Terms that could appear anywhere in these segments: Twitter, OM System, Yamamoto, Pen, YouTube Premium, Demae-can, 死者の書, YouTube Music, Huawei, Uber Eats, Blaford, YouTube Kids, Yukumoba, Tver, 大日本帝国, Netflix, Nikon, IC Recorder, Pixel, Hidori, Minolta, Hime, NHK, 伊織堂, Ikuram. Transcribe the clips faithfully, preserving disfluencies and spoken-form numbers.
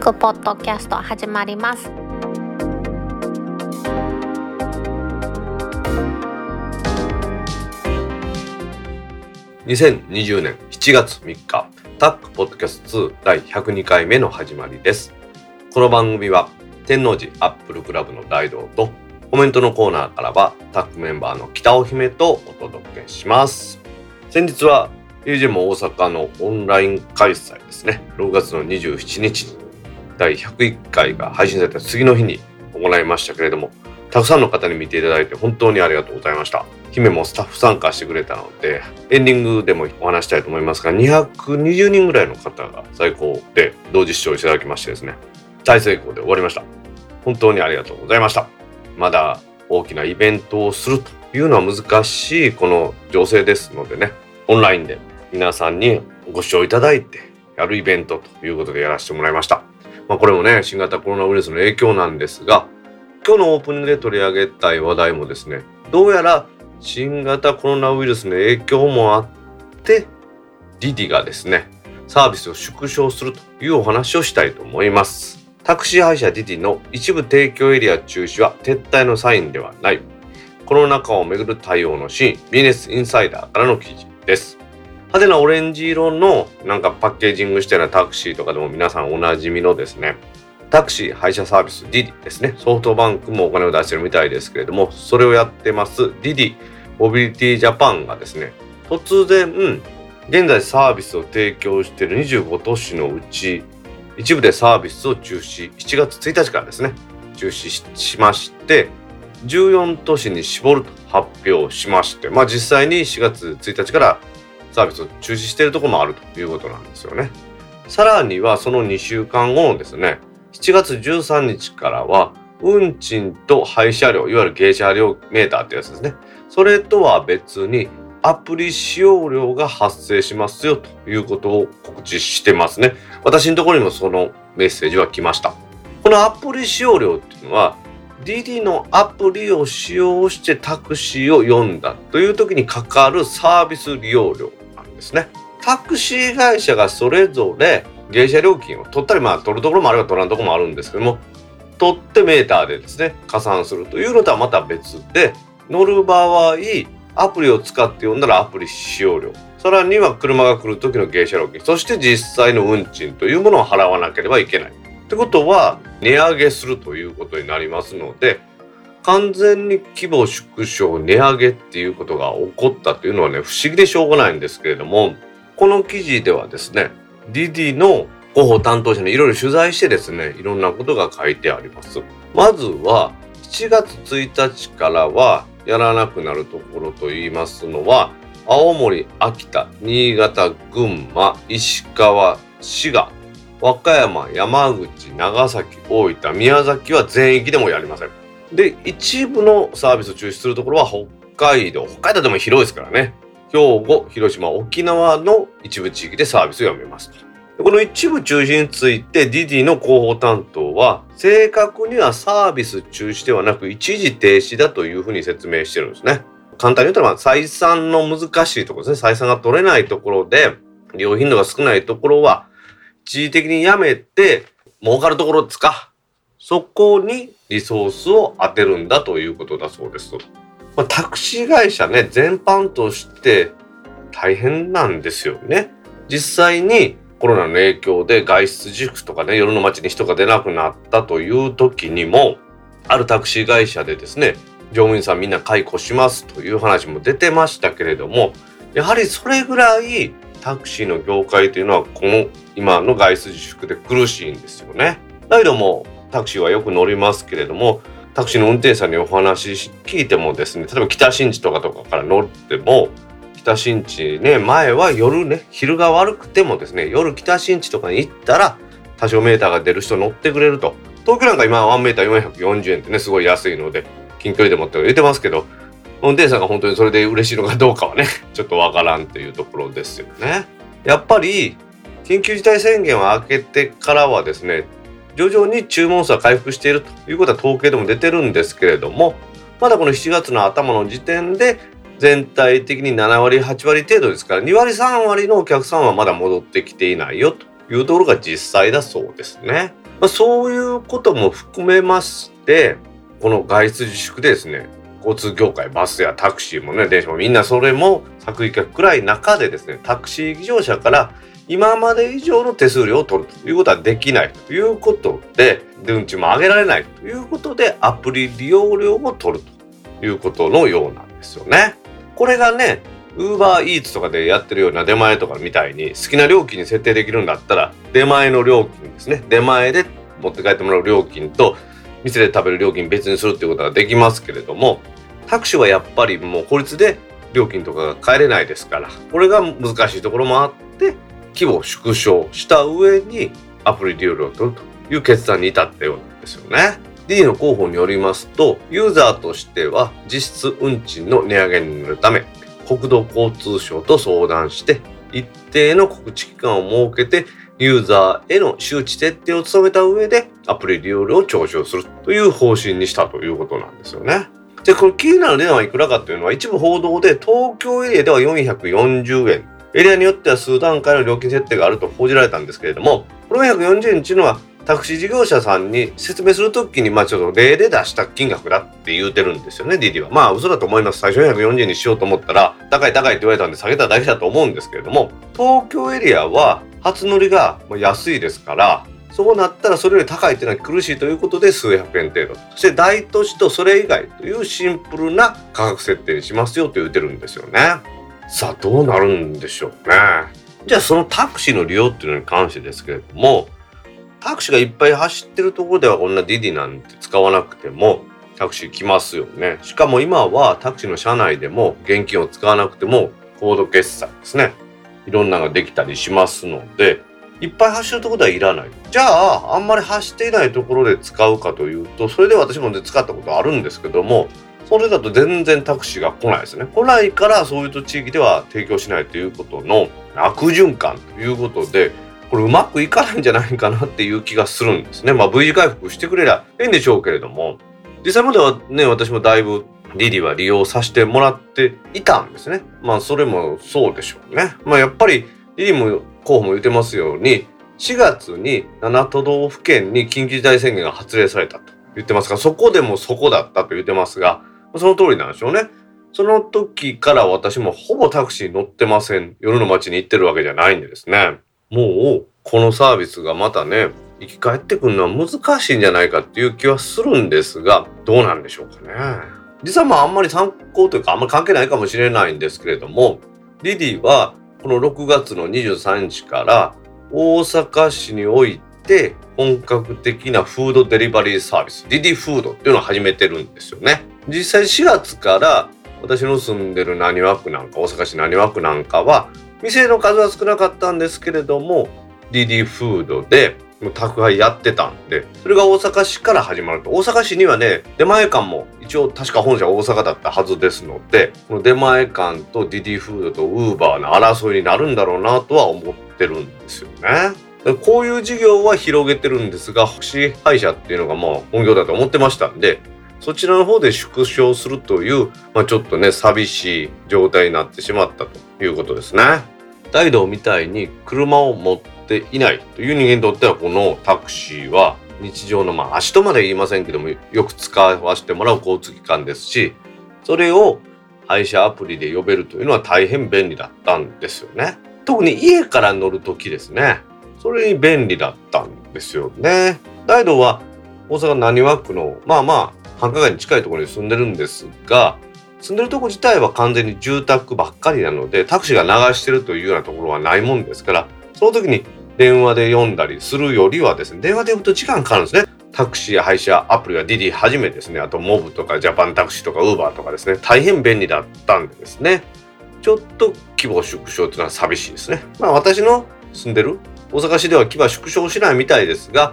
Facebook ポッドキャスト始まります。にせんにじゅうねんしちがつみっか、タックポッドキャストツーだいひゃくにかいめの始まりです。この番組は天王寺アップルクラブの大道とコメントのコーナーからはタックメンバーの北尾姫とお届けします。先日は ユージェー も大阪のオンライン開催ですね、ろくがつのにじゅうしちにちにだいひゃくいっかいが配信された次の日に行いましたけれども、たくさんの方に見ていただいて本当にありがとうございました。姫もスタッフ参加してくれたので、エンディングでもお話したいと思いますが、にひゃくにじゅうにんぐらいの方がZUIKOで同時視聴いただきましてですね、大成功で終わりました。本当にありがとうございました。まだ大きなイベントをするというのは難しいこの情勢ですのでね、オンラインで皆さんにご視聴いただいてやるイベントということでやらせてもらいました、まあ、これもね新型コロナウイルスの影響なんですが、今日のオープニングで取り上げたい話題もですね、どうやら新型コロナウイルスの影響もあってディディがですねサービスを縮小するというお話をしたいと思います。タクシー配車ディディの一部提供エリア中止は撤退のサインではない、コロナ禍をめぐる対応のシーン、ビジネスインサイダーからの記事です。派手なオレンジ色のなんかパッケージングしたようなタクシーとかでも皆さんおなじみのですねタクシー配車サービスディディですね、ソフトバンクもお金を出してるみたいですけれども、それをやってますディディモビリティジャパンがですね、突然現在サービスを提供しているにじゅうごとしのうち一部でサービスを中止、しちがつついたちからですね中止しまして、じゅうよんとしに絞ると発表しまして、まあ実際にしがつついたちからサービスを中止しているところもあるということなんですよね。さらにはそのにしゅうかんごのですねしちがつじゅうさんにちからは運賃と配車料、いわゆる迎車料メーターってやつですね、それとは別にアプリ使用料が発生しますよということを告知してますね。私のところにもそのメッセージは来ました。このアプリ使用料っていうのはディディのアプリを使用してタクシーを呼んだという時にかかるサービス利用料なんですね。タクシー会社がそれぞれ迎車料金を取ったり、まあ取るところもあれば取らんところもあるんですけども、取ってメーターでですね加算するというのとはまた別で、乗る場合アプリを使って呼んだらアプリ使用料、さらには車が来る時の迎車料金、そして実際の運賃というものを払わなければいけないってことは値上げするということになりますので、完全に規模縮小値上げっていうことが起こったというのはね不思議でしょうがないんですけれども、この記事ではですねディディの広報担当者にいろいろ取材してですねいろんなことが書いてあります。まずはしちがつついたちからはやらなくなるところといいますのは、青森、秋田、新潟、群馬、石川、滋賀、和歌山、山口、長崎、大分、宮崎は全域でもやりません。で、一部のサービスを中止するところは北海道、北海道でも広いですからね、兵庫、広島、沖縄の一部地域でサービスをやめますと。この一部中止についてディディの広報担当は、正確にはサービス中止ではなく一時停止だというふうに説明してるんですね。簡単に言うとまあ採算の難しいところですね、採算が取れないところで利用頻度が少ないところは一時的にやめて、儲かるところですか、そこにリソースを当てるんだということだそうです。まあ、タクシー会社ね全般として大変なんですよね。実際にコロナの影響で外出自粛とかね、夜の街に人が出なくなったという時にも、あるタクシー会社でですね乗務員さんみんな解雇しますという話も出てましたけれども、やはりそれぐらいタクシーの業界というのはこの今の外出自粛で苦しいんですよね。だけどもタクシーはよく乗りますけれども、タクシーの運転手さんにお話聞いてもですね、例えば北新地とかとかから乗っても、北新地ね前は夜ね昼が悪くてもですね夜北新地とかに行ったら多少メーターが出る人乗ってくれると。東京なんか今ワンメーターよんひゃくよんじゅうえんってねすごい安いので近距離でもって言ってますけど、運転手さんが本当にそれで嬉しいのかどうかはねちょっとわからんというところですよね。やっぱり緊急事態宣言を明けてからはですね徐々に注文数は回復しているということは統計でも出てるんですけれども、まだこのしちがつの頭の時点で全体的にななわりはちわり程度ですから、にわりさんわりのお客さんはまだ戻ってきていないよというところが実際だそうですね。まあ、そういうことも含めましてこの外出自粛でですね、交通業界、バスやタクシーもね、電車もみんなそれも削減くらい中でですね、タクシー利用者から今まで以上の手数料を取るということはできないということで、運賃も上げられないということで、アプリ利用料を取るということのようなんですよね。これがね、Uber Eats とかでやってるような出前とかみたいに好きな料金に設定できるんだったら、出前の料金ですね、出前で持って帰ってもらう料金と店で食べる料金別にするっていうことができますけれども、タクシーはやっぱりもう法律で料金とかが変えれないですから、これが難しいところもあって規模を縮小した上にアプリ利用料を取るという決断に至ったようなんですよね。 ディディ の広報によりますと、ユーザーとしては実質運賃の値上げになるため、国土交通省と相談して一定の告知期間を設けてユーザーへの周知徹底を努めた上でアプリ利用料を徴収するという方針にしたということなんですよね。で、これ気になる値段はいくらかというのは、一部報道で東京エリアではよんひゃくよんじゅうえん、エリアによっては数段階の料金設定があると報じられたんですけれども、このよんひゃくよんじゅうえんというのはタクシー事業者さんに説明するときに、まあちょっと例で出した金額だって言うてるんですよね、ディディは。まあ嘘だと思います。最初よんひゃくよんじゅうえんにしようと思ったら高い高いって言われたんで下げただけだと思うんですけれども、東京エリアは初乗りが安いですから、そうなったらそれより高いというのは苦しいということで数百円程度、そして大都市とそれ以外というシンプルな価格設定にしますよと言ってるんですよね。さあどうなるんでしょうね。じゃあそのタクシーの利用っていうのに関してですけれども、タクシーがいっぱい走ってるところではこんなディディなんて使わなくてもタクシー来ますよね。しかも今はタクシーの車内でも現金を使わなくてもコード決済ですね、いろんなのができたりしますので、いっぱい走るところではいらない。じゃああんまり走っていないところで使うかというと、それで私も、ね、使ったことあるんですけども、それだと全然タクシーが来ないですね。来ないからそういう地域では提供しないということの悪循環ということで、これうまくいかないんじゃないかなっていう気がするんですね。まあ V 字回復してくれりゃいいんでしょうけれども、実際まではね、私もだいぶディディは利用させてもらっていたんですね。まあそれもそうでしょうね。まあやっぱりディディも候補も言ってますように、しがつにななとどうふけんに緊急事態宣言が発令されたと言ってますが、そこでもそこだったと言ってますが、その通りなんでしょうね。その時から私もほぼタクシー乗ってません。夜の街に行ってるわけじゃないんでですね、もうこのサービスがまたね、生き返ってくるのは難しいんじゃないかっていう気はするんですが、どうなんでしょうかね。実はまああんまり参考というかあんまり関係ないかもしれないんですけれども、ディディはこのろくがつのにじゅうさんにちから大阪市において本格的なフードデリバリーサービス、ディディフードっていうのを始めてるんですよね。実際しがつから私の住んでる浪速区なんか、大阪市浪速区なんかは店の数は少なかったんですけれども、ディディフードで宅配やってたんで、それが大阪市から始まると。大阪市にはね、出前館も一応確か本社大阪だったはずですので、この出前館とディディフードとウーバーの争いになるんだろうなとは思ってるんですよね。こういう事業は広げてるんですが、支配者っていうのがもう本業だと思ってましたんで、そちらの方で縮小するという、まあ、ちょっとね寂しい状態になってしまったということですね。大道みたいに車を持っていないという人間にとっては、このタクシーは日常の、まあ足とまで言いませんけども、よく使わせてもらう交通機関ですし、それを配車アプリで呼べるというのは大変便利だったんですよね。特に家から乗るときですね、それに便利だったんですよね。大道は大阪浪速区のまあまあ繁華街に近いところに住んでるんですが、住んでるところ自体は完全に住宅ばっかりなので、タクシーが流してるというようなところはないもんですから、その時に電話で読んだりするよりはですね、電話で呼ぶと時間かかるんですね。タクシー配車アプリがディディはじめですね、あとモブとかジャパンタクシーとかウーバーとかですね、大変便利だったんでですね、ちょっと規模縮小というのは寂しいですね。まあ私の住んでる大阪市では規模は縮小しないみたいですが、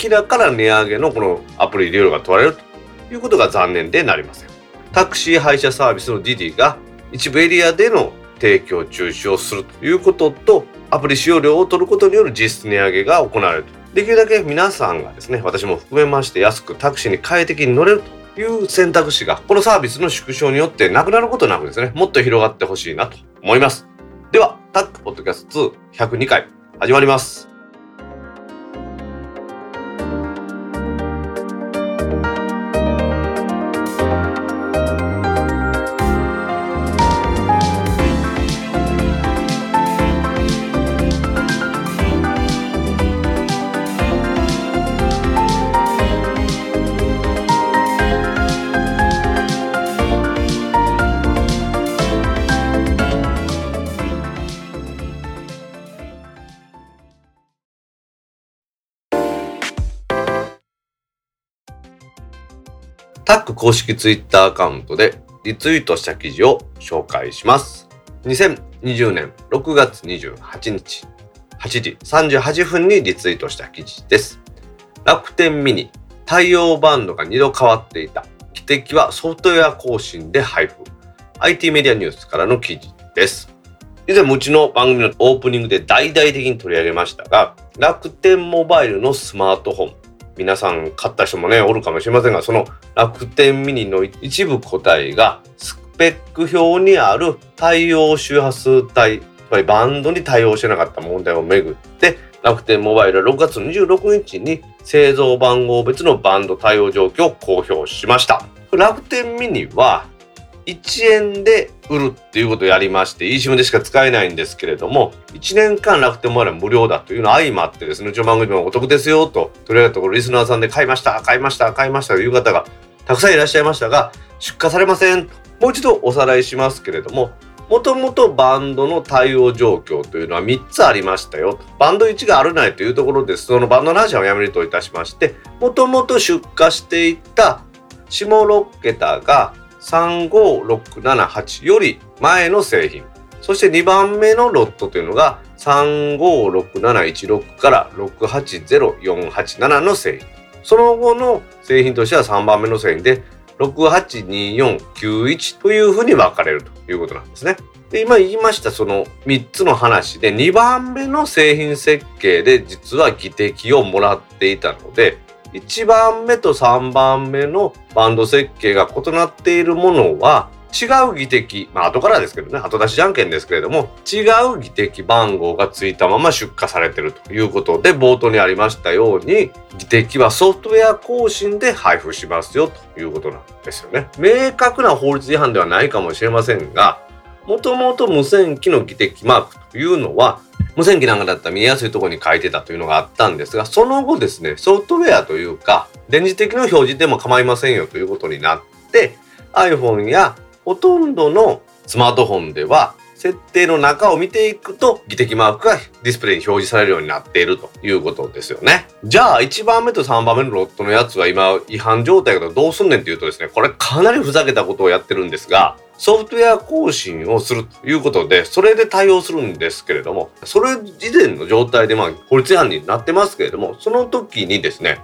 明らかな値上げのこのアプリ利用が取られるということが残念でなりません。タクシー配車サービスのディディが一部エリアでの提供中止をするということと、アプリ使用料を取ることによる実質値上げが行われると、できるだけ皆さんがですね、私も含めまして安くタクシーに快適に乗れるという選択肢がこのサービスの縮小によってなくなることなくですね、もっと広がってほしいなと思います。ではタックポッドキャストにひゃくにかい始まります。タック公式ツイッターアカウントでリツイートした記事を紹介します。にせんにじゅうねんろくがつにじゅうはちにちはちじさんじゅうはちふんにリツイートした記事です。楽天ミニ、対応バンドがにど変わっていた。汽笛はソフトウェア更新で配布。アイティー メディアニュースからの記事です。以前もうちの番組のオープニングで大々的に取り上げましたが、楽天モバイルのスマートフォン、皆さん買った人もねおるかもしれませんが、その楽天ミニの一部個体がスペック表にある対応周波数帯、つまりバンドに対応してなかった問題をめぐって、楽天モバイルはろくがつにじゅうろくにちに製造番号別のバンド対応状況を公表しました。楽天ミニはいちえんで売るっていうことをやりまして、 eSIM でしか使えないんですけれども、いちねんかん楽天モバイルは無料だというのを相まってですね、うちの番組もお得ですよと取り上げたところ、リスナーさんで買いました買いました買いましたという方がたくさんいらっしゃいましたが、出荷されません。もう一度おさらいしますけれども、もともとバンドの対応状況というのはみっつありましたよ。バンドいちがあるないというところです。そのバンドの話はやめるといたしまして、もともと出荷していた下ろく桁がさんごろくななはちより前の製品、そしてにばんめのロットというのがさんごろくなないちろくからろくはちぜろよんはちななの製品、その後の製品としてはさんばんめの製品でろくはちによんきゅういちというふうに分かれるということなんですね。で、今言いましたそのみっつの話で、にばんめの製品設計で実は技的をもらっていたので、いちばんめとさんばんめのバンド設計が異なっているものは違う技的、まあ後からですけどね、後出しじゃんけんですけれども、違う技的番号がついたまま出荷されているということで、冒頭にありましたように技的はソフトウェア更新で配布しますよということなんですよね。明確な法律違反ではないかもしれませんが、もともと無線機の技的マークというのは無線機なんかだったら見えやすいところに書いてたというのがあったんですが、その後ですね、ソフトウェアというか電磁的の表示でも構いませんよということになって、 iPhone やほとんどのスマートフォンでは設定の中を見ていくと技的マークがディスプレイに表示されるようになっているということですよね。じゃあいちばんめとさんばんめのロットのやつは今違反状態だとどうすんねんっていうとですね、これかなりふざけたことをやってるんですが、ソフトウェア更新をするということでそれで対応するんですけれども、それ以前の状態でまあ法律違反になってますけれども、その時にですね、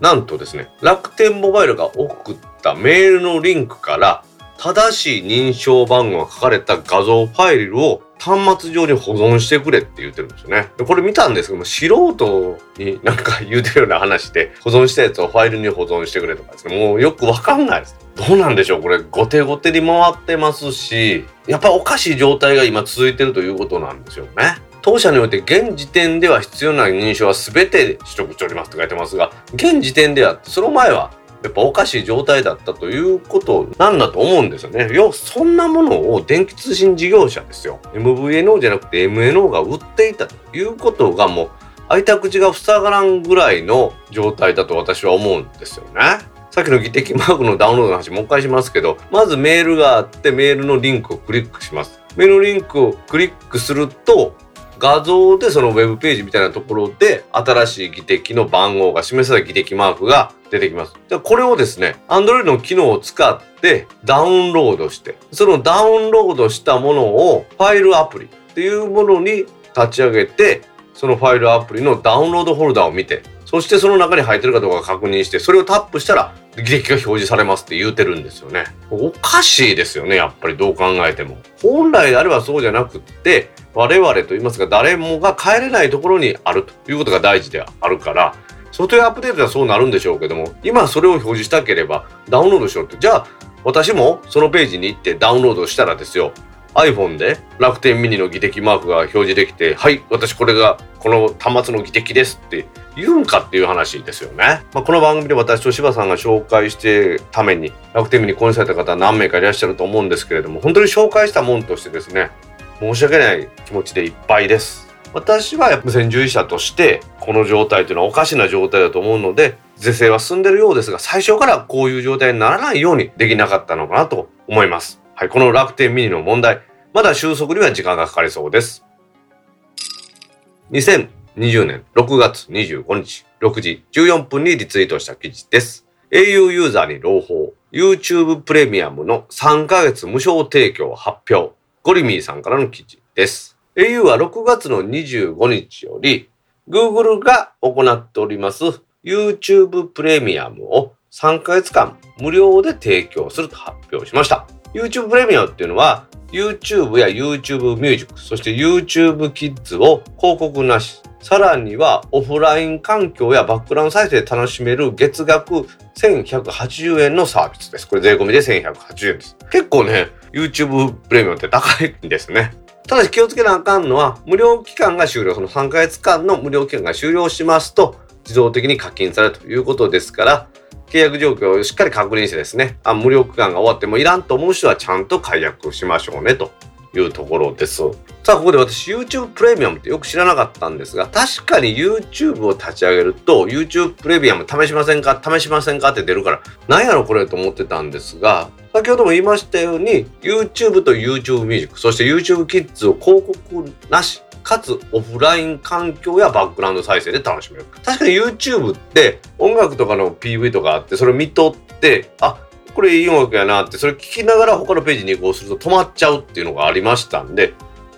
なんとですね、楽天モバイルが送ったメールのリンクから正しい認証番号が書かれた画像ファイルを端末上に保存してくれって言ってるんですよね。これ見たんですけども、素人になんか言うてるような話で、保存したやつをファイルに保存してくれとかですね、もうよくわかんないです。どうなんでしょう、これ後手後手に回ってますし、やっぱりおかしい状態が今続いてるということなんですよね。当社において現時点では必要な認証は全て取得しておりますと書いてますが、現時点では、その前はやっぱおかしい状態だったということなんだと思うんですよね。要はそんなものを電気通信事業者ですよ、 エムブイエヌオー じゃなくて エムエヌオー が売っていたということが、もう開いた口が塞がらんぐらいの状態だと私は思うんですよね。さっきの技的マークのダウンロードの話もう一回しますけど、まずメールがあってメールのリンクをクリックします。メールのリンクをクリックすると、画像でそのウェブページみたいなところで新しい技的の番号が示された技的マークが出てきます。じゃあこれをですね、 Android の機能を使ってダウンロードして、そのダウンロードしたものをファイルアプリっていうものに立ち上げて、そのファイルアプリのダウンロードフォルダを見て、そしてその中に入ってるかどうか確認して、それをタップしたら技的が表示されますって言うてるんですよね。おかしいですよね、やっぱりどう考えても。本来であればそうじゃなくって、我々と言いますか誰もが帰れないところにあるということが大事であるから、ソフトウェアアップデートはそうなるんでしょうけども、今それを表示したければダウンロードしようって、じゃあ私もそのページに行ってダウンロードしたらですよ、 iPhone で楽天ミニの技的マークが表示できて、はい、私これがこの端末の技的ですって言うんかっていう話ですよね。まあ、この番組で私と柴さんが紹介してために楽天ミニ購入された方は何名かいらっしゃると思うんですけれども、本当に紹介したもんとしてですね、申し訳ない気持ちでいっぱいです。私は無線従事者としてこの状態というのはおかしな状態だと思うので、是正は進んでるようですが、最初からこういう状態にならないようにできなかったのかなと思います。はい、この楽天ミニの問題、まだ収束には時間がかかりそうです。にせんにじゅうねんろくがつにじゅうごにちろくじじゅうよんぷんにリツイートした記事です。 au ユーザーに朗報、YouTube プレミアムのさんかげつ無償提供発表。ゴリミーさんからの記事です。au はろくがつのにじゅうごにちより Google が行っております YouTube プレミアムをさんかげつかん無料で提供すると発表しました。YouTube プレミアムっていうのは YouTube や YouTube ミュージック、そして YouTube キッズを広告なし、さらにはオフライン環境やバックグラウンド再生で楽しめる月額せんひゃくはちじゅうえんのサービスです。これ税込みでせんひゃくはちじゅうえんです。結構ね、YouTube プレミアムって高いんですね。ただし気をつけなあかんのは、無料期間が終了、そのさんかげつかんの無料期間が終了しますと、自動的に課金されるということですから、契約状況をしっかり確認してですね、あ、無料期間が終わってもいらんと思う人はちゃんと解約しましょうねというところです。さあ、ここで私 YouTube プレミアムってよく知らなかったんですが、確かに YouTube を立ち上げると YouTube プレミアム試しませんか試しませんかって出るから、なんやろこれと思ってたんですが、先ほども言いましたように YouTube と YouTube ミュージック、そして YouTube キッズを広告なし、かつオフライン環境やバックグラウンド再生で楽しめる。確かに YouTube って音楽とかの ピーブイ とかあって、それ見とって、あ、これいい音楽やなって、それ聞きながら他のページに移行すると止まっちゃうっていうのがありましたんで、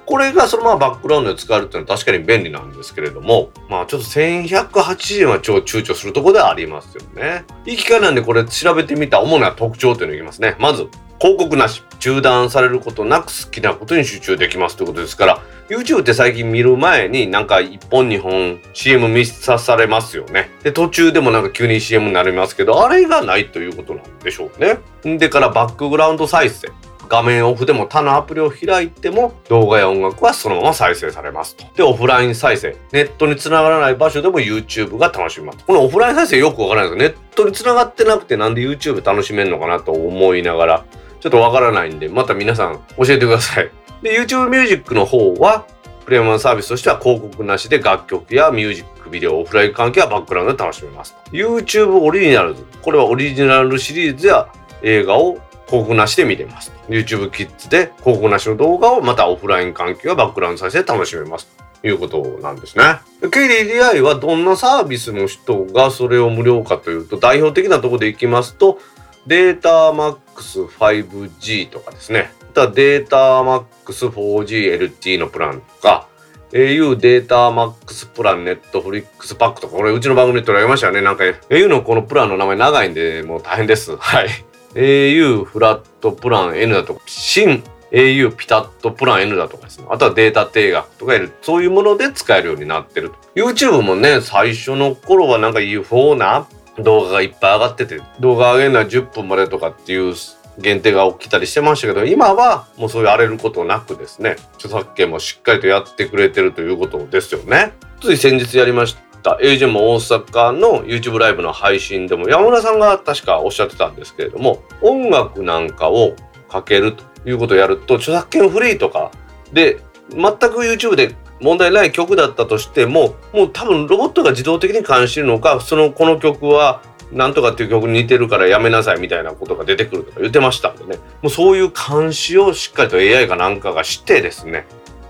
これがそのままバックグラウンドで使えるっていうのは確かに便利なんですけれども、まあちょっとせんひゃくはちじゅうえんは超躊躇するところではありますよね。いい機会なんで、これ調べてみた主な特徴というのをいきますね。まず広告なし、中断されることなく好きなことに集中できますということですから、 YouTube って最近見る前になんかいっぽんにほん シーエム 見さされますよね。で、途中でもなんか急に シーエム になりますけど、あれがないということなんでしょうね。でからバックグラウンド再生、画面オフでも他のアプリを開いても動画や音楽はそのまま再生されますと。で、オフライン再生、ネットに繋がらない場所でも YouTube が楽しめます。このオフライン再生よくわからないです。ネットに繋がってなくてなんで YouTube 楽しめるのかなと思いながら、ちょっとわからないんで、また皆さん教えてください。で、 YouTube ミュージックの方はプレミアムサービスとしては広告なしで楽曲やミュージックビデオ、オフライン関係はバックグラウンドで楽しめます。 YouTube オリジナルズ、これはオリジナルシリーズや映画を広告なしで見れます。 YouTube キッズで広告なしの動画をまたオフライン環境やバックグラウンド再生で楽しめますということなんですね。 ケーディーディーアイ はどんなサービスの人がそれを無料化というと、代表的なところでいきますと、データマックス ファイブジー とかですね、またデータマックス フォージーエルティー のプランとか au データマックスプラン、ネットフリックスパックとか、これうちの番組で取り上げましたよね。なんか au のこのプランの名前長いんでもう大変です。はい。au フラットプラン N だとか、新 au ピタッとプラン N だとかですね、あとはデータ定額とか L、そういうもので使えるようになってると。 YouTube もね、最初の頃はなんか ユーフォー な動画がいっぱい上がってて、動画上げるのはじゅっぷんまでとかっていう限定が起きたりしてましたけど、今はもうそういう荒れることなくですね、著作権もしっかりとやってくれてるということですよね。つい先日やりましたエージェーエム 大阪の YouTube ライブの配信でも山村さんが確かおっしゃってたんですけれども、音楽なんかをかけるということをやると、著作権フリーとかで全く YouTube で問題ない曲だったとしても、もう多分ロボットが自動的に監視するのか、そのこの曲はなんとかっていう曲に似てるからやめなさいみたいなことが出てくるとか言ってましたんでね、もうそういう監視をしっかりと エーアイ かなんかがしてですね、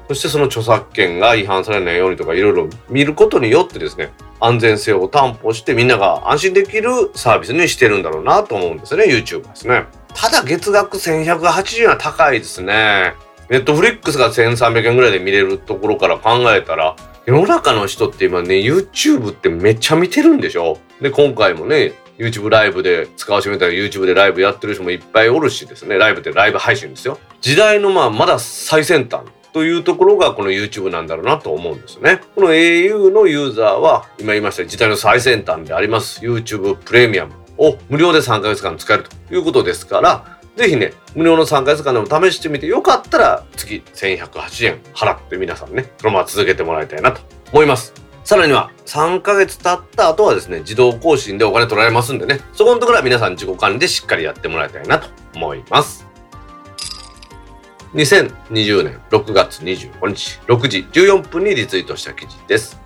そしてその著作権が違反されないようにとかいろいろ見ることによってですね、安全性を担保してみんなが安心できるサービスにしてるんだろうなと思うんですね、 YouTube ですね。ただ月額せんひゃくはちじゅうえんは高いですね。Netflix がせんさんびゃくえんぐらいで見れるところから考えたら、世の中の人って今ね、 YouTube ってめっちゃ見てるんでしょ。で、今回もね、 YouTube ライブで使わせてみたら YouTube でライブやってる人もいっぱいおるしですね、ライブってライブ配信ですよ。時代のまあまだ最先端というところがこの YouTube なんだろうなと思うんですね。この au のユーザーは今言いました時代の最先端であります YouTube プレミアムを無料でさんかげつかん使えるということですから、ぜひね、無料のさんかげつかんでも試してみて、よかったら月せんひゃくはちじゅうえん払って皆さんね、そのまま続けてもらいたいなと思います。さらにはさんかげつ経った後はですね、自動更新でお金取られますんでね、そこのところは皆さん自己管理でしっかりやってもらいたいなと思います。にせんにじゅうねんろくがつにじゅうごにちろくじじゅうよんぷんにリツイートした記事です。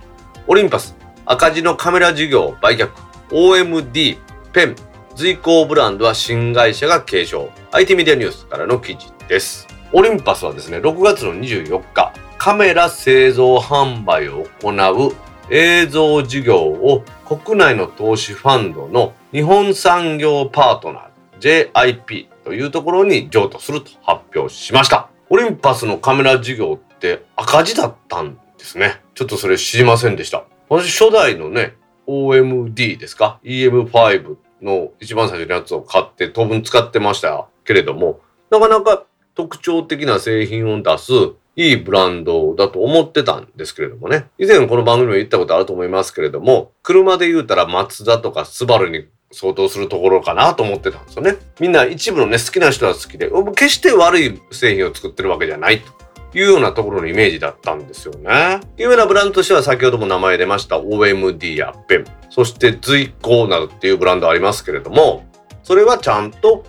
オリンパス赤字のカメラ事業売却、 オーエムディー ペン ズイコー ブランドは新会社が継承、 アイティー メディアニュースからの記事です。オリンパスはですね、ろくがつのにじゅうよっかカメラ製造販売を行う映像事業を国内の投資ファンドの日本産業パートナージェイアイピー というところに譲渡すると発表しました。オリンパスのカメラ事業って赤字だったんですね。ちょっとそれ知りませんでした。私初代のね オーエムディー ですか イーエムファイブ の一番最初のやつを買って当分使ってましたけれども、なかなか特徴的な製品を出すいいブランドだと思ってたんですけれどもね、以前この番組も言ったことあると思いますけれども、車で言うたらマツダとかスバルに相当するところかなと思ってたんですよね。みんな一部のね好きな人は好きで決して悪い製品を作ってるわけじゃないというようなところのイメージだったんですよね。有名なブランドとしては先ほども名前出ました オーエムディー や ベム、 そして ZUIKO などっていうブランドありますけれども、それはちゃんと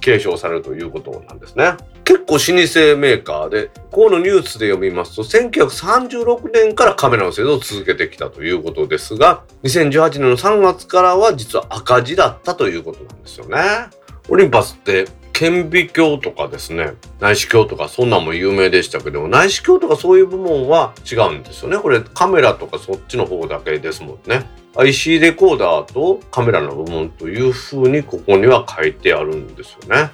継承されるということなんですね。結構老舗メーカーで、このニュースで読みますとせんきゅうひゃくさんじゅうろくねんからカメラの製造を続けてきたということですが、にせんじゅうはちねんのさんがつからは実は赤字だったということなんですよね。オリンパスって顕微鏡とかですね、内視鏡とかそんなんも有名でしたけども、内視鏡とかそういう部門は違うんですよね。これカメラとかそっちの方だけですもんね。アイシー レコーダーとカメラの部門というふうにここには書いてあるんですよね。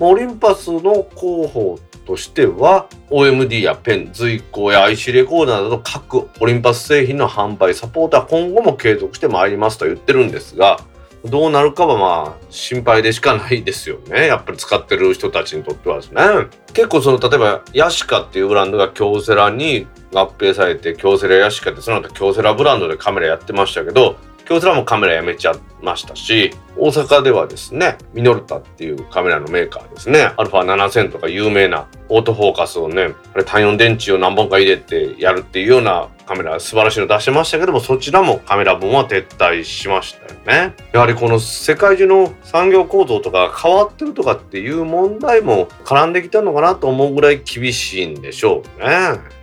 オリンパスの広報としては オーエムディー やペン、ZUIKOや アイシー レコーダーなど各オリンパス製品の販売サポートは今後も継続してまいりますと言ってるんですが、どうなるかはまあ心配でしかないですよね。やっぱり使ってる人たちにとってはですね。結構その例えばヤシカっていうブランドが京セラに合併されて、京セラヤシカってその後京セラブランドでカメラやってましたけど、京セラもカメラやめちゃいましたし、大阪ではですねミノルタっていうカメラのメーカーですね、アルファななせんとか有名なオートフォーカスをね、あれ単よん電池を何本か入れてやるっていうようなカメラ素晴らしいの出してましたけども、そちらもカメラ分は撤退しましたよね。やはりこの世界中の産業構造とか変わってるとかっていう問題も絡んできたのかなと思うぐらい厳しいんでしょうね。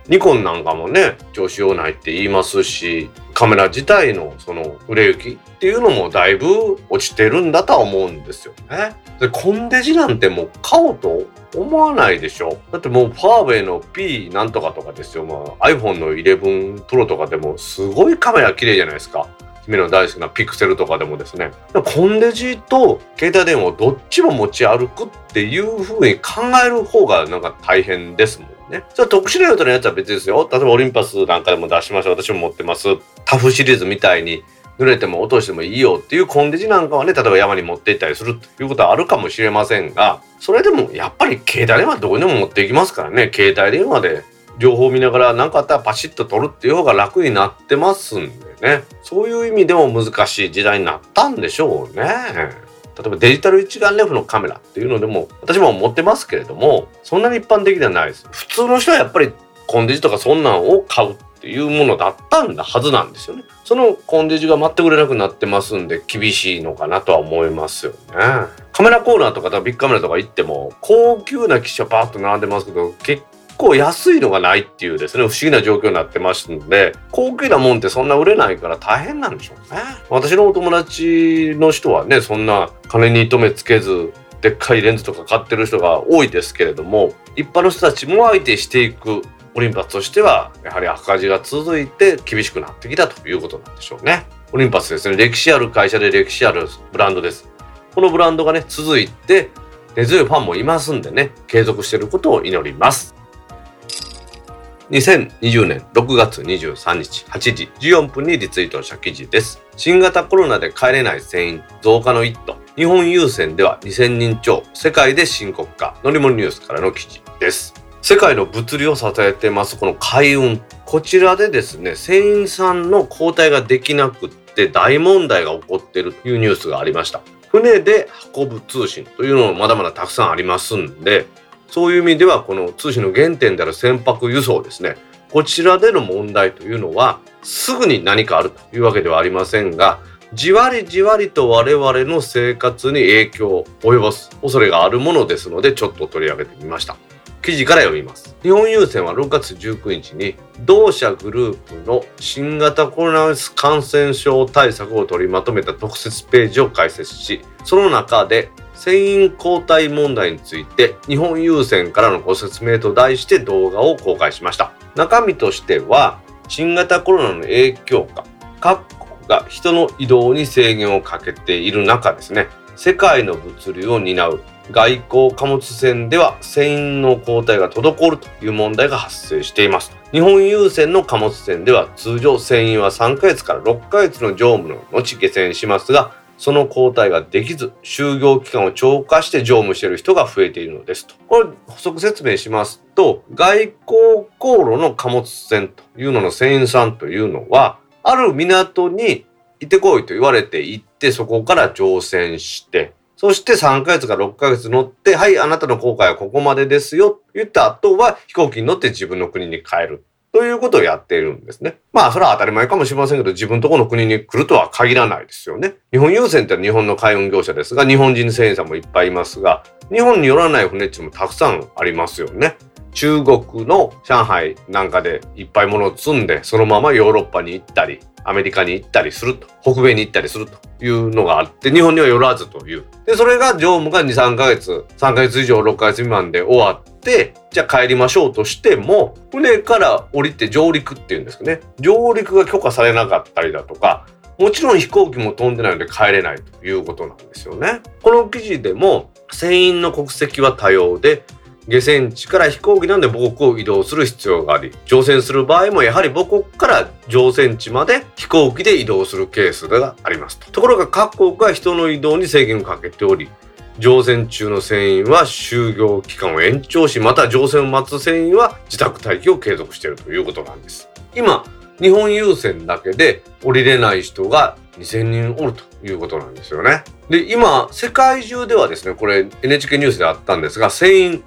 ニコンなんかもね調子よないって言いますし、カメラ自体のその売れ行きっていうのもだいぶ落ちてるんだとは思うんですよね。でコンデジなんてもう買おうと思わないでしょ。だってもうファーウェイの P なんとかとかですよ、まあ、iPhone のイレブンプロとかでもすごいカメラ綺麗じゃないですか。姫の大好きな Pixel とかでもですね、コンデジと携帯電話をどっちも持ち歩くっていう風に考える方がなんか大変ですもんね。それは特殊な用途のやつは別ですよ。例えばオリンパスなんかでも出しました、私も持ってます。タフシリーズみたいに濡れても落としてもいいよっていうコンデジなんかはね、例えば山に持って行ったりするということはあるかもしれませんが、それでもやっぱり携帯電話どこにでも持っていきますからね。携帯電話で情報を見ながら何かあったらパシッと撮るっていう方が楽になってますんでね、そういう意味でも難しい時代になったんでしょうね。例えばデジタル一眼レフのカメラっていうのでも私も持ってますけれども、そんなに一般的ではないです。普通の人はやっぱりコンデジとかそんなんを買うっていうものだったんだはずなんですよね。そのコンデジが全く売れなくなってますんで厳しいのかなとは思いますよね。カメラコーナーとかビッグカメラとか行っても高級な機種はバーッと並んでますけど、結構安いのがないっていうですね不思議な状況になってますので、高級なもんってそんな売れないから大変なんでしょうね。私のお友達の人はね、そんな金に糸目つけずでっかいレンズとか買ってる人が多いですけれども、一般の人たちも相手していくオリンパスとしてはやはり赤字が続いて厳しくなってきたということなんでしょうね。オリンパスですね、歴史ある会社で歴史あるブランドです。このブランドがね続いて根強いファンもいますんでね、継続していることを祈ります。にせんにじゅうねんろくがつにじゅうさんにちはちじじゅうよんぷんにリツイートした記事です。新型コロナで帰れない船員増加の一途、日本郵船ではにせんにんちょう、世界で深刻化、乗り物ニュースからの記事です。世界の物流を支えてますこの海運、こちらでですね船員さんの交代ができなくって大問題が起こっているというニュースがありました。船で運ぶ通信というのもまだまだたくさんありますんで、そういう意味ではこの通信の原点である船舶輸送ですね、こちらでの問題というのはすぐに何かあるというわけではありませんが、じわりじわりと我々の生活に影響を及ぼす恐れがあるものですので、ちょっと取り上げてみました。記事から読みます。日本郵船はろくがつじゅうくにちに同社グループの新型コロナ感染症対策を取りまとめた特設ページを開設し、その中で船員交代問題について日本郵船からのご説明と題して動画を公開しました。中身としては新型コロナの影響下、各国が人の移動に制限をかけている中ですね、世界の物流を担う外交貨物船では船員の交代が滞るという問題が発生しています。日本郵船の貨物船では通常船員はさんかげつからろっかげつの乗務の後下船しますが、その交代ができず就業期間を超過して乗務している人が増えているのですと。これ補足説明しますと、外交航路の貨物船というのの船員さんというのは、ある港に行ってこいと言われて行って、そこから乗船して、そしてさんかげつかろっかげつ乗って、はい、あなたの航海はここまでですよと言った後は飛行機に乗って自分の国に帰るということをやっているんですね。まあそれは当たり前かもしれませんけど、自分とこの国に来るとは限らないですよね。日本郵船って日本の海運業者ですが、日本人船員さんもいっぱいいますが、日本に寄らない船っていうのもたくさんありますよね。中国の上海なんかでいっぱい物を積んで、そのままヨーロッパに行ったりアメリカに行ったりすると、北米に行ったりするというのがあって、日本には寄らずという。で、それが乗務がにさんかげつさんかげついじょうろっかげつみまんで終わって、じゃあ帰りましょうとしても、船から降りて上陸っていうんですかね、上陸が許可されなかったりだとか、もちろん飛行機も飛んでないので帰れないということなんですよね。この記事でも船員の国籍は多様で、下船地から飛行機などで母国を移動する必要があり、乗船する場合もやはり母国から乗船地まで飛行機で移動するケースがありますと。ところが各国は人の移動に制限をかけており、乗船中の船員は就業期間を延長し、また乗船を待つ船員は自宅待機を継続しているということなんです。今日本郵船だけで降りれない人がにせんにんおるということなんですよね。で、今世界中ではですね、これ エヌエイチケー ニュースであったんですが、船員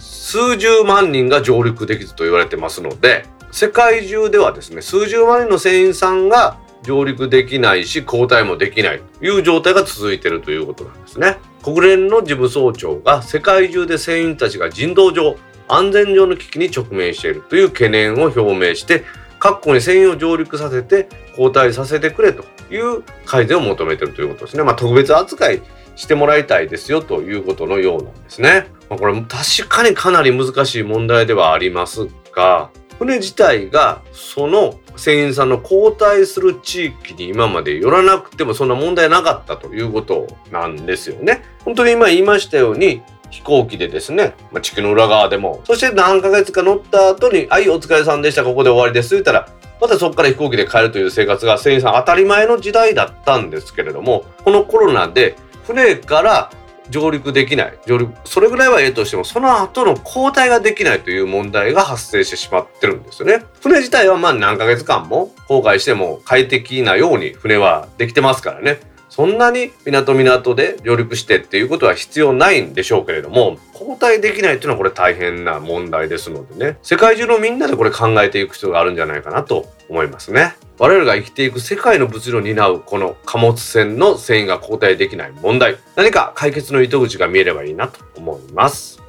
数十万人が上陸できずと言われてますので、世界中ではですね、数十万人の船員さんが上陸できないし、交代もできないという状態が続いているということなんですね。国連の事務総長が世界中で船員たちが人道上、安全上の危機に直面しているという懸念を表明して、各国に船員を上陸させて交代させてくれという改善を求めているということですね。まあ、特別扱いしてもらいたいですよということのようなんですね。まあ、これ確かにかなり難しい問題ではありますが、船自体がその船員さんの交代する地域に今まで寄らなくてもそんな問題なかったということなんですよね。本当に今言いましたように、飛行機でですね、まあ、地球の裏側でも、そして何ヶ月か乗った後に、はい、お疲れさんでした、ここで終わりですと言ったら、またそこから飛行機で帰るという生活が船員さん当たり前の時代だったんですけれども、このコロナで船から上陸できない、上陸それぐらいはええとしても、その後の交代ができないという問題が発生してしまってるんですよね。船自体はまあ何ヶ月間も航海しても快適なように船はできてますからね、そんなに港港で上陸してっていうことは必要ないんでしょうけれども、交代できないっていうのはこれ大変な問題ですのでね、世界中のみんなでこれ考えていく必要があるんじゃないかなと思いますね。我々が生きていく世界の物流を担うこの貨物船の船員が交代できない問題、何か解決の糸口が見えればいいなと思います。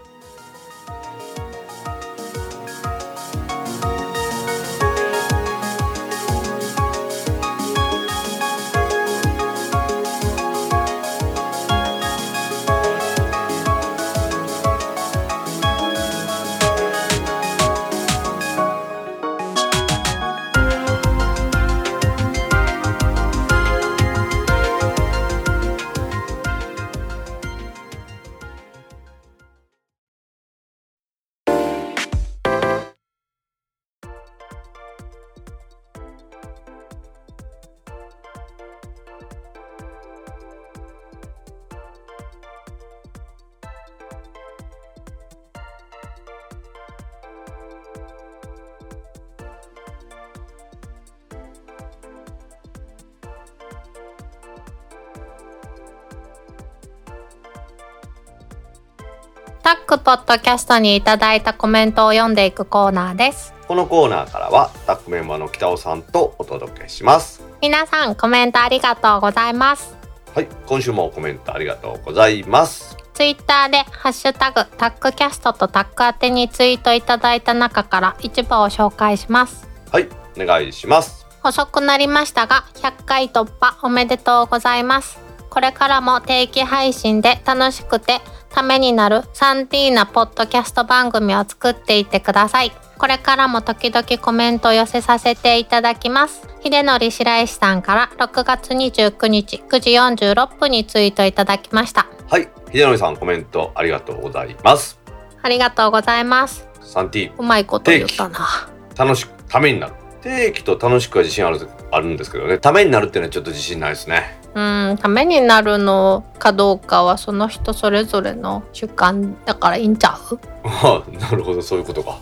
タックポッドキャストにいただいたコメントを読んでいくコーナーです。このコーナーからはタックメンバーの北尾さんとお届けします。皆さんコメントありがとうございます。はい、今週もコメントありがとうございます。ツイッターでハッシュタグタックキャストとタック宛てにツイートいただいた中から一部を紹介します。はい、お願いします。遅くなりましたがひゃっかい突破おめでとうございます。これからも定期配信で楽しくてためになるサンティーなポッドキャスト番組を作っていってください。これからも時々コメントを寄せさせていただきます。秀典白石さんからろくがつにじゅうくにちくじよんじゅうろっぷんにツイートいただきました。はい、秀典さんコメントありがとうございます。ありがとうございます。サンティーうまいこと言ったな。楽しくためになる、定期と楽しくは自信あるあるんですけどね、ためになるっていうのはちょっと自信ないですね。うん、ためになるのかどうかはその人それぞれの習慣だからいいんちゃう？ああ、なるほど、そういうことか。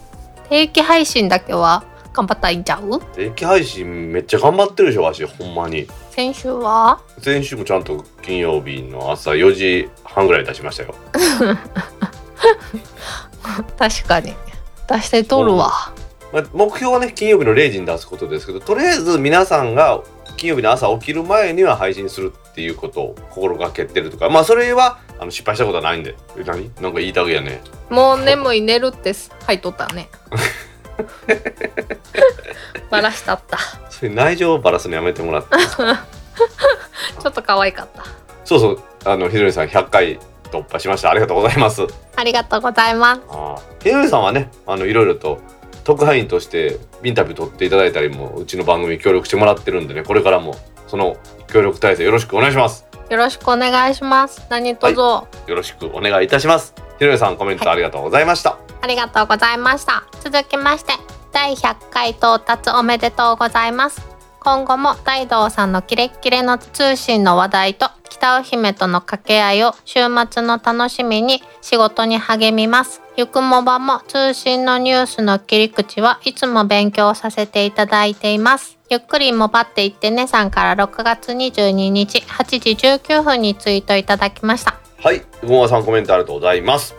定期配信だけは頑張ったらいいんちゃう？定期配信めっちゃ頑張ってるでしょ、わしほんまに。先週は？先週もちゃんと金曜日の朝よじはんぐらい出しましたよ。確かに出してとるわ。まあ、目標はね金曜日のれいじに出すことですけど、とりあえず皆さんが金曜日の朝起きる前には配信するっていうことを心がけてるとか、まあそれはあの失敗したことはないんで。何なんか言いたげやね。もう眠い寝るって入っとったね。バラしたった。それ内情をバラすのやめてもらってちょっと可愛かった。そうそう、あのひどりさんひゃっかい突破しました。ありがとうございます。ありがとうございます。あ、ひどりさんはね、あのいろいろと特派員としてインタビュー取っていただいたりもうちの番組協力してもらってるんでね、これからもその協力体制よろしくお願いします。よろしくお願いします。何とぞ、はい、よろしくお願いいたします。ひろゆさんコメントありがとうございました、はい、ありがとうございました。続きまして、だいひゃっかい到達おめでとうございます。今後も大道さんのキレッキレの通信の話題と北尾姫との掛け合いを週末の楽しみに仕事に励みます。ゆくもばも通信のニュースの切り口はいつも勉強させていただいています。ゆっくりもばっていってねさんからろくがつにじゅうににちはちじじゅうきゅうふんにツイートいただきました。はい、うもばさんコメントありがとうございます。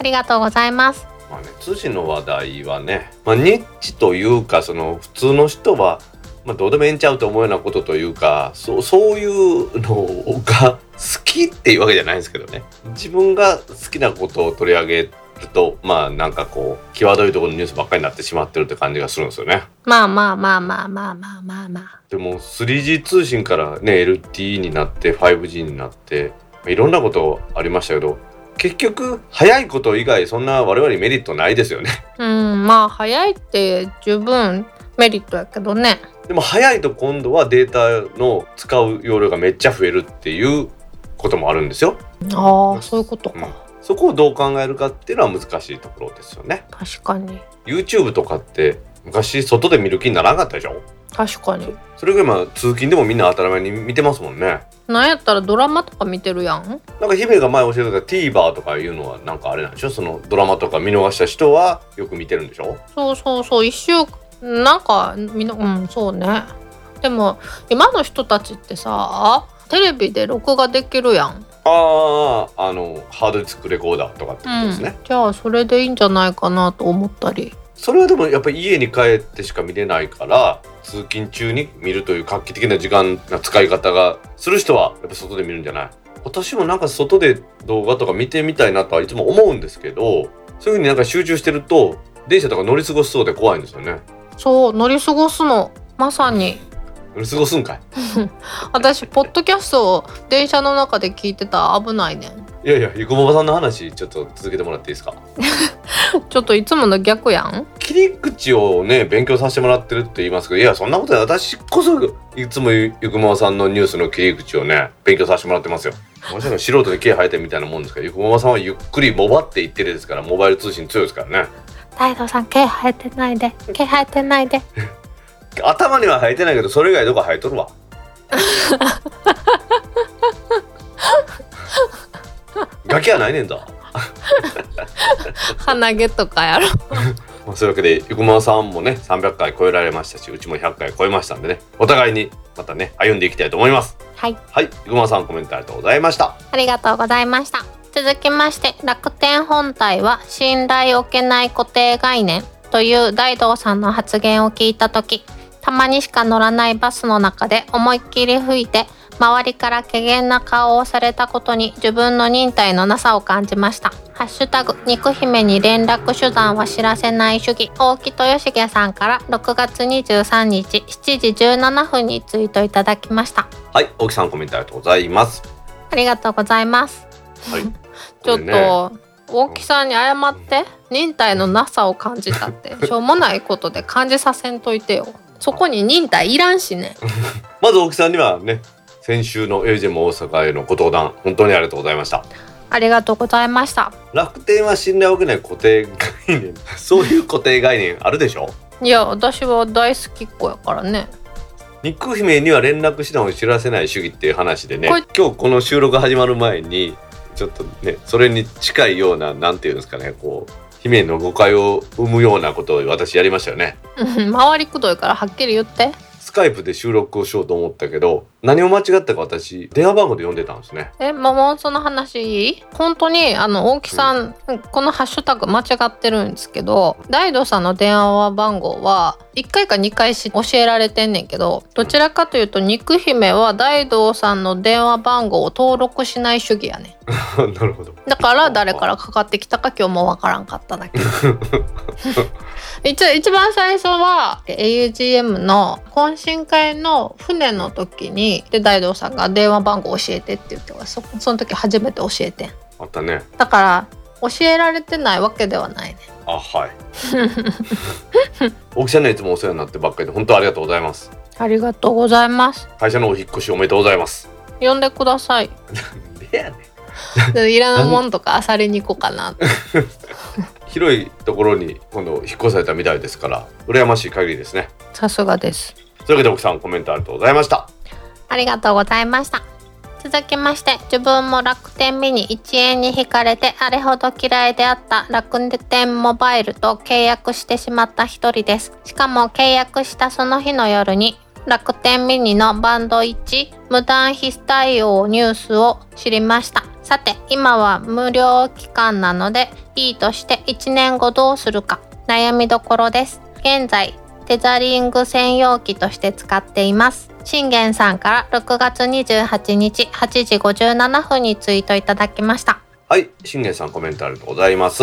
ありがとうございます。まあね、通信の話題はね、まあ、ニッチというかその普通の人はまあ、どうでもええんちゃうと思うようなことというか、そ う, そういうのが好きっていうわけじゃないんですけどね、自分が好きなことを取り上げるとまあなんかこう際どいところのニュースばっかりになってしまってるって感じがするんですよね。まあまあまあまあまあまあまあまあ。でも スリージー 通信からね エルティーイー になって ファイブジー になっていろんなことありましたけど、結局早いこと以外そんな我々にメリットないですよね。うん、まあ早いって十分メリットやけどね。でも早いと今度はデータの使う容量がめっちゃ増えるっていうこともあるんですよ。ああ、そういうことか、うん、そこをどう考えるかっていうのは難しいところですよね。確かに YouTube とかって昔外で見る気にならなかったでしょ。確かに そ, それが今通勤でもみんな当たり前に見てますもんね。なんやったらドラマとか見てるやん。なんか姫が前教えてた Tver とかいうのはなんかあれなんでしょ、そのドラマとか見逃した人はよく見てるんでしょ。そうそうそう、一週なんかみんな、うん、そうね。でも今の人たちってさ、テレビで録画できるやん。ああ、あのハードディスクレコーダーとかってことですね、うん、じゃあそれでいいんじゃないかなと思ったり。それはでもやっぱり家に帰ってしか見れないから通勤中に見るという画期的な時間の使い方がする人はやっぱ外で見るんじゃない。私もなんか外で動画とか見てみたいなとはいつも思うんですけど、そういう風になんか集中してると電車とか乗り過ごしそうで怖いんですよね。そう、乗り過ごすの、まさに乗り過ごすんかい。私ポッドキャストを電車の中で聞いてた、危ないねん。いやいや、ゆくもばさんの話ちょっと続けてもらっていいですか。ちょっといつもの逆やん。切り口をね勉強させてもらってるって言いますけど、いやそんなことない、私こそいつもゆくもばさんのニュースの切り口をね勉強させてもらってますよ。もちろん素人に毛生えてみたいなもんですから、ゆくもばさんはゆっくりもばって言ってるですから、モバイル通信強いですからね。大道さん毛生えてないで、毛生えてないで。頭には生えてないけどそれ以外どこ生えとるわ。ガキはないねんだ。鼻毛とかやろ。まあ、そういうわけでゆくもばさんもねさんびゃっかい超えられましたし、うちもひゃっかい超えましたんでね、お互いにまたね歩んでいきたいと思います。はい、はい、ゆくもばさんコメントありがとうございました。ありがとうございました。続きまして、楽天本体は信頼おけない固定概念という大道さんの発言を聞いたとき、たまにしか乗らないバスの中で思いっきり吹いて周りから怪訝な顔をされたことに自分の忍耐のなさを感じました。ハッシュタグ肉姫に連絡手段は知らせない主義、大木豊重さんからろくがつにじゅうさんにちしちじじゅうななふんにツイートいただきました。はい、大木さんコメントありがとうございます。ありがとうございます、はいね、ちょっと大木さんに謝って、うん、忍耐のなさを感じたってしょうもないことで感じさせんといてよ。そこに忍耐いらんしねまず大木さんにはね、先週の エージェー も大阪へのご登壇本当にありがとうございました。ありがとうございました。楽天は信頼を受けない固定概念そういう固定概念あるでしょいや私は大好きっ子やからね。肉姫には連絡手段を知らせない主義っていう話でね、今日この収録始まる前にちょっとね、それに近いような、なんていうんですかね、こう姫の誤解を生むようなことを私やりましたよね回りくどいからはっきり言って。スカイプで収録をしようと思ったけど、何を間違ったか私電話番号で呼んでたんですね。え、もうその話いい？本当にあの大木さん、うん、このハッシュタグ間違ってるんですけど、大道さんの電話番号はいっかいかにかいし教えられてんねんけど、どちらかというと肉姫は大道さんの電話番号を登録しない主義やねなるほど。だから誰からかかってきたか今日もわからんかっただけ一, 一番最初は エーユージーエム の懇親会の船の時にで大道さんが電話番号教えてって言って そ, その時初めて教えてんあったね。だから教えられてないわけではないね。あ、はい大木さんにいつもお世話になってばっかりで本当ありがとうございます。ありがとうございます。会社のお引越しおめでとうございます。呼んでくださいなんでやねんいらんもんとかあさりに行こうかな広いところに今度引っ越されたみたいですから羨ましい限りですね。さすがです。というわけで奥さんコメントありがとうございました。ありがとうございました。続きまして、自分も楽天ミニいちえんに引かれてあれほど嫌いであった楽天モバイルと契約してしまった一人です。しかも契約したその日の夜に楽天ミニのバンドいち無断非対応ニュースを知りました。さて今は無料期間なので B としていちねんごどうするか悩みどころです。現在テザリング専用機として使っています。信玄さんからろくがつにじゅうはちにちはちじごじゅうななふんにツイートいただきました。はい、信玄さんコメントありがとうございます。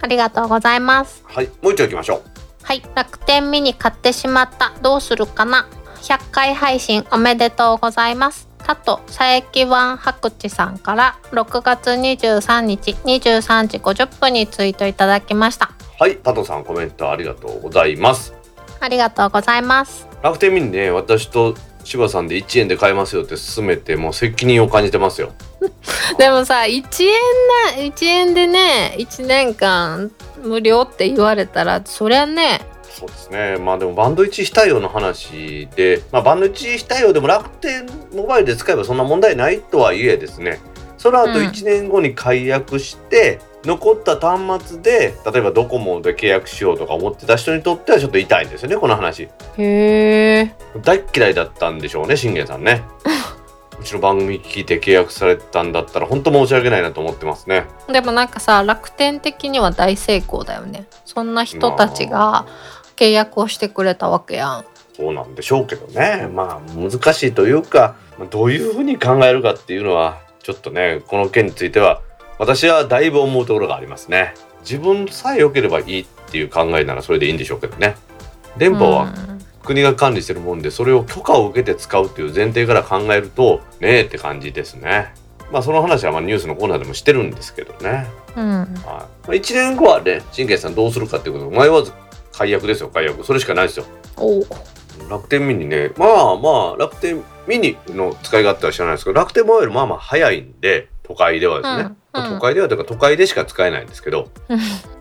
ありがとうございます。はい、もう一度いきましょう。はい、楽天ミニ買ってしまったどうするかな。ひゃっかい配信おめでとうございます。あと佐伯湾白地さんからろくがつにじゅうさんにちにじゅうさんじごじゅっぷんにツイートいただきました。はい、パトさんコメントありがとうございます。ありがとうございます。楽天ミニね、私と柴さんでいちえんで買えますよって勧めてもう責任を感じてますよでもさいちえんな、いちえんでねいちねんかん無料って言われたらそりゃね。そうですね、まあでもバンドいち非対応の話で、まあ、バンドいち非対応でも楽天モバイルで使えばそんな問題ないとはいえですね、その後いちねんごに解約して、うん、残った端末で例えばドコモで契約しようとか思ってた人にとってはちょっと痛いんですよねこの話。へー、大嫌いだったんでしょうね信玄さんねうちの番組聞いて契約されたんだったら本当申し訳ないなと思ってますね。でもなんかさ楽天的には大成功だよね。そんな人たちが契約をしてくれたわけやん。そうなんでしょうけどね、まあ難しいというかどういうふうに考えるかっていうのはちょっとね、この件については私はだいぶ思うところがありますね。自分さえ良ければいいっていう考えならそれでいいんでしょうけどね。電波は国が管理してるもんで、それを許可を受けて使うという前提から考えるとねえって感じですね。まあその話はまあニュースのコーナーでもしてるんですけどね、うん、まあ、いちねんごはね信玄さんどうするかっていうことを迷わず解約ですよ、解約。それしかないですよ。お楽天ミニね、まあまあ楽天ミニの使い勝手は知らないですけど、楽天モバイルまあまあ早いんで都会ではですね、うんうん、まあ、都会ではというか都会でしか使えないんですけど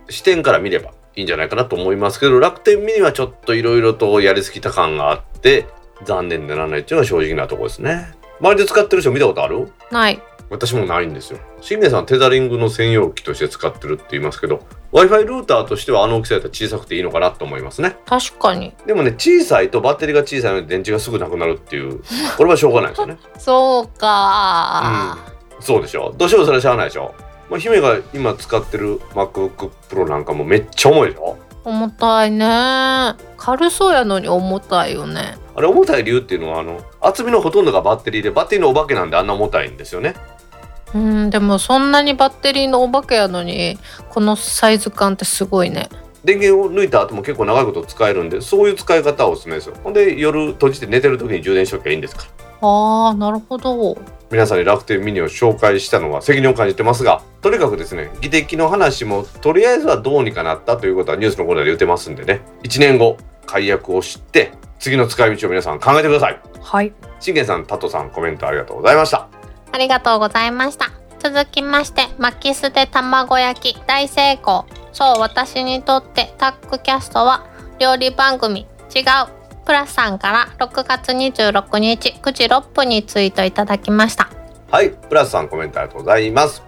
視点から見ればいいんじゃないかなと思いますけど、楽天ミニはちょっといろいろとやりすぎた感があって残念でならないっていうのが正直なところですね。周りで使ってる人見たことある？ない。私もないんですよ。信玄さんテザリングの専用機として使ってるって言いますけど、 Wi-Fi ルーターとしてはあの大きさだったら小さくていいのかなと思いますね。確かに。でもね、小さいとバッテリーが小さいので電池がすぐなくなるっていうこれはしょうがないですよねそうか、うん、そうでしょ。どうしてもそれはしゃあないでしょ、まあ、姫が今使ってる MacBook Pro なんかもめっちゃ重いでしょ。重たいね。軽そうやのに重たいよね。あれ重たい理由っていうのはあの厚みのほとんどがバッテリーで、バッテリーのお化けなんであんな重たいんですよね。うん、でもそんなにバッテリーのお化けやのにこのサイズ感ってすごいね。電源を抜いた後も結構長いこと使えるんで、そういう使い方はおすすめですよ。ほんで夜閉じて寝てる時に充電しときゃいいんですから。あー、なるほど。皆さんに楽天ミニを紹介したのは責任を感じてますが、とにかくですね、技的の話もとりあえずはどうにかなったということはニュースのコーナーで言ってますんでね、いちねんご解約を知って次の使い道を皆さん考えてください。はい、信玄さん、タトさん、コメントありがとうございました。ありがとうございました。続きまして、巻き捨て卵焼き大成功。そう、私にとってタッグキャストは料理番組、違うプラスさんからろくがつにじゅうろくにちくじろっぷんにツイートいただきました。はい、プラスさん、コメントありがとうございます。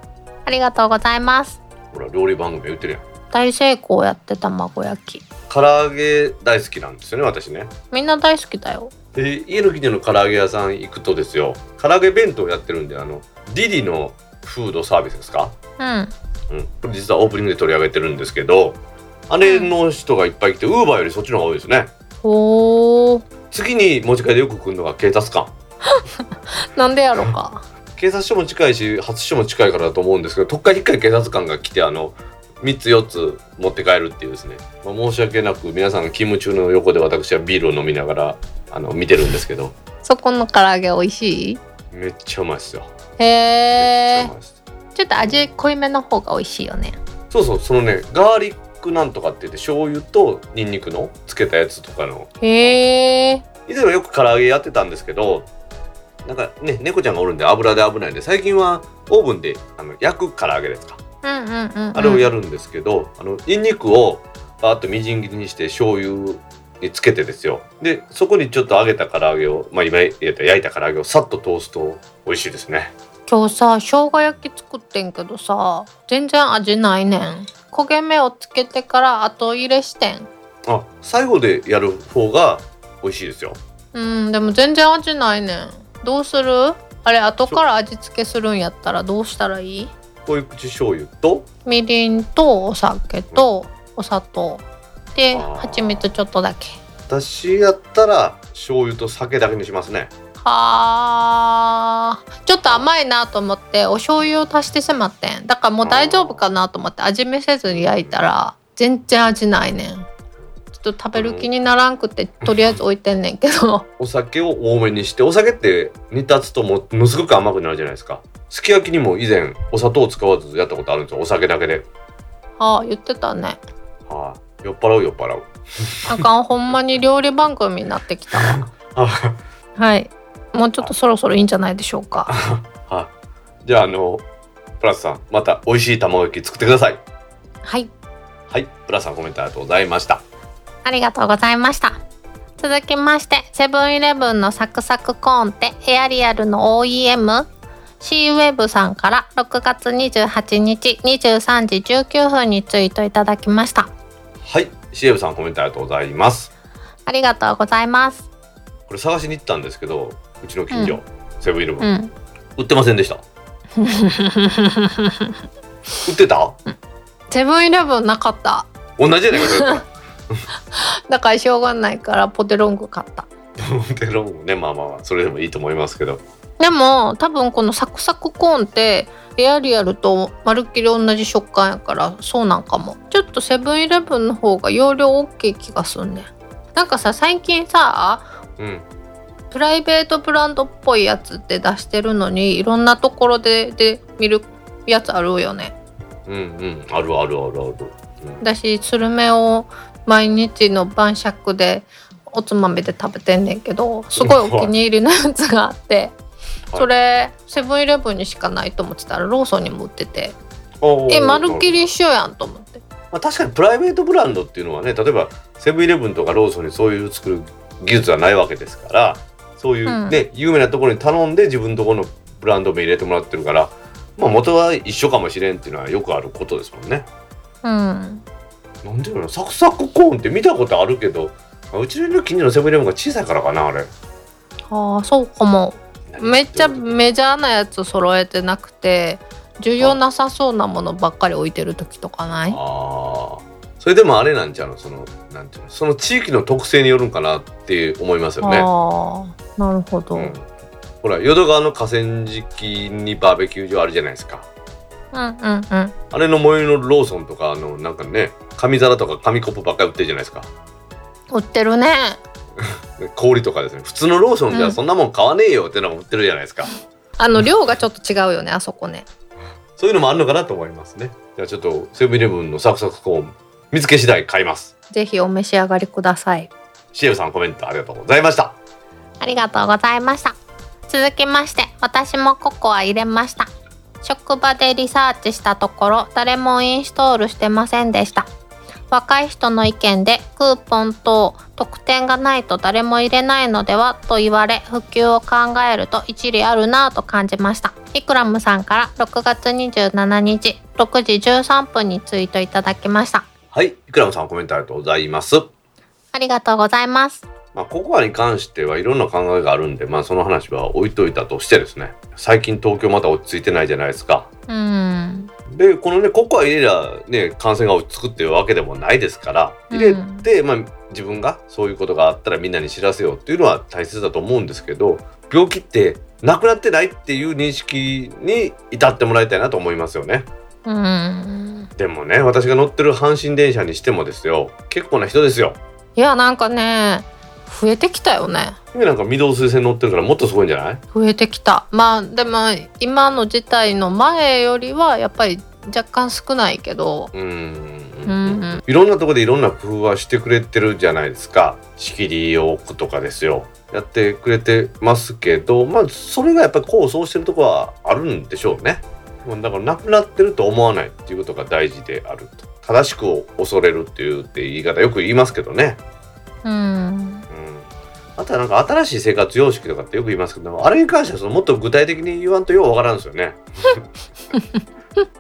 ありがとうございます。ほら、料理番組言ってるやん。大成功やって、卵焼き、唐揚げ大好きなんですよね、私ね。みんな大好きだよ。で、家の近所の唐揚げ屋さん行くとですよ、唐揚げ弁当やってるんで、あのディディのフードサービスですか、うん、うん、これ実はオープニングで取り上げてるんですけど、あれの人がいっぱい来て、ウーバーよりそっちの方が多いですね。おー、次に持ち帰りよく来るのが警察官なんでやろうか警察署も近いし発署も近いからだと思うんですけど、とっかいいっかい警察官が来て、あのみっつよっつ持って帰るっていうですね、まあ、申し訳なく皆さん勤務中の横で私はビールを飲みながらあの見てるんですけどそこの唐揚げ美味しい？めっちゃうまいっすよ。へー、ちょっと味濃いめの方が美味しいよね。そうそう、そのね、ガーリックなんとかって言って、醤油とニンニクのつけたやつとかの。へー、以前はよく唐揚げやってたんですけど、なんかね、猫ちゃんがおるんで油で危ないんで、最近はオーブンであの焼く唐揚げですか、うんうんうんうん、あれをやるんですけど、あのニンニクをバーッとみじん切りにして醤油につけてですよ、でそこにちょっと揚げた唐揚げを、まあ、今焼いた唐揚げをさっと通すと美味しいですね。今日さ、生姜焼き作ってんけどさ、全然味ないねん。焦げ目をつけてから後入れしてん。あ、最後でやる方が美味しいですよ。うん、でも全然味ないねん。どうする？あれ、後から味付けするんやったらどうしたらいい？濃い口醤油とみりんとお酒とお砂糖で蜂蜜ちょっとだけ。私やったら醤油と酒だけにしますね。はー、ちょっと甘いなと思ってお醤油を足してしまってん。だからもう大丈夫かなと思って味見せずに焼いたら全然味ないねん。ちょっと食べる気にならんくてとりあえず置いてんねんけどお酒を多めにして、お酒って煮立つとものすごく甘くなるじゃないですか。すき焼きにも以前お砂糖を使わずやったことあるんですよ、お酒だけで。ああ、言ってたね。はあ、酔っ払う酔っ払うあかん、ほんまに料理番組になってきたわはい、もうちょっとそろそろいいんじゃないでしょうかはじゃあ、あのプラスさん、また美味しい卵焼き作ってください。はいはい、プラスさん、コメントありがとうございました。ありがとうございました。続きまして、セブンイレブンのサクサクコーンってエアリアルの オーイーエム。 シーウェブさんからろくがつにじゅうはちにちにじゅうさんじじゅうきゅうふんにツイートいただきました。はい、 シーウェブさん、コメントありがとうございます。ありがとうございます。これ探しに行ったんですけど、うちの近所、うん、セブンイレブン、うん、売ってませんでした売ってた？セブンイレブンなかった。同じじゃないかだからしょうがないからポテロング買った。ポテロングね、まあまあそれでもいいと思いますけど、でも多分このサクサクコーンってエアリアルとまるっきり同じ食感やからそうなんかも。ちょっとセブンイレブンの方が容量大きい気がするね。なんかさ、最近さ、うん、プライベートブランドっぽいやつって出してるのにいろんなところ で, で見るやつあるよね。うんうん、あるあるあるある、うん、私スルメを毎日の晩酌でおつまみで食べてんねんけど、すごいお気に入りのやつがあってそれセブンイレブンにしかないと思ってたらローソンにも売ってて、え、まるっきり一緒やんと思って。まあ、確かにプライベートブランドっていうのはね、例えばセブンイレブンとかローソンにそういう作る技術はないわけですから、そういうね、うん、有名なところに頼んで自分のところのブランド名入れてもらってるから、まあ、元は一緒かもしれんっていうのはよくあることですもんね。うん、なんでだろう、サクサクコーンって見たことあるけど、うちの近所のセブンイレブンが小さいからかな、あれ。ああ、そうかも。めっちゃメジャーなやつ揃えてなくて重要なさそうなものばっかり置いてる時とかない？ああ、それでもあれなんちゃうの、そのなんていうの、その地域の特性によるんかなって思いますよね。ああ、なるほど、うん、ほら淀川の河川敷にバーベキュー場あるじゃないですか。うんうんうん。あれの最寄りのローソンとかのなんかね、紙皿とか紙コップばっかり売ってるじゃないですか。売ってるね氷とかですね。普通のローソンではそんなもん買わねえよってのも売ってるじゃないですか、あの量がちょっと違うよねあそこね。そういうのもあるのかなと思いますね。じゃあちょっとセブンイレブンのサクサクコーン見つけ次第買います。ぜひお召し上がりください。シエルさんコメントありがとうございました。ありがとうございました。続きまして、私もココア入れました。職場でリサーチしたところ、誰もインストールしてませんでした。若い人の意見でクーポン等特典がないと誰も入れないのではと言われ、普及を考えると一理あるなぁと感じました。イクラムさんからろくがつにじゅうしちにちろくじじゅうさんぷんにツイートいただきました。はい、イクラムさんコメントありがとうございます。ありがとうございます。まあ、ココアに関してはいろんな考えがあるんで、まあ、その話は置いといたとしてですね、最近東京また落ち着いてないじゃないですか。うん。でこのねココア入れりゃ、ね、感染が落ち着くっていうわけでもないですから、入れて、うん、まあ、自分がそういうことがあったらみんなに知らせようっていうのは大切だと思うんですけど、病気ってなくなってないっていう認識に至ってもらいたいなと思いますよね。うん。でもね、私が乗ってる阪神電車にしてもですよ、結構な人ですよ。いやなんかね増えてきたよね。今なんか御堂筋線乗ってるからもっとすごいんじゃない？増えてきた。まあでも今の事態の前よりはやっぱり若干少ないけど、うーん、うんうん、いろんなとこでいろんな工夫はしてくれてるじゃないですか。仕切りを置くとかですよ、やってくれてますけど、まあそれがやっぱり功を奏してるとこはあるんでしょうね。だからなくなってると思わないっていうことが大事であると。正しくを恐れるっていうって言い方よく言いますけどね。うん。あとはなんか新しい生活様式とかってよく言いますけど、あれに関してはそのもっと具体的に言わんとようわからんですよね。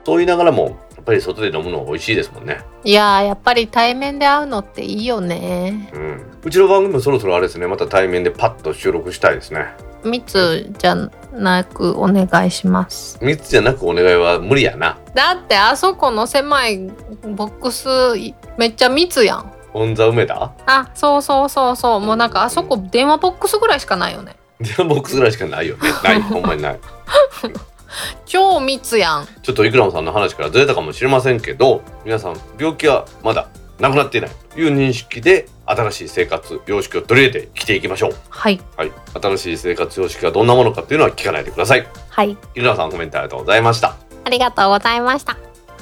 そう言いながらもやっぱり外で飲むのは美味しいですもんね。いややっぱり対面で会うのっていいよね。うん、うちの番組もそろそろあれですね、また対面でパッと収録したいですね。密じゃなくお願いします。密じゃなくお願いは無理やな。だってあそこの狭いボックスめっちゃ密やん。オンザ梅田？あ、そうそうそうそう。もうなんかあそこ電話ボックスぐらいしかないよね。電話ボックスぐらいしかないよね。ない、ほんまにない。超密やん。ちょっとイクラムさんの話からずれたかもしれませんけど、皆さん病気はまだなくなっていないという認識で新しい生活様式を取り入れてきていきましょう。はい、はい、新しい生活様式がどんなものかっていうのは聞かないでください。はい。イクラムさんコメントありがとうございました。ありがとうございました。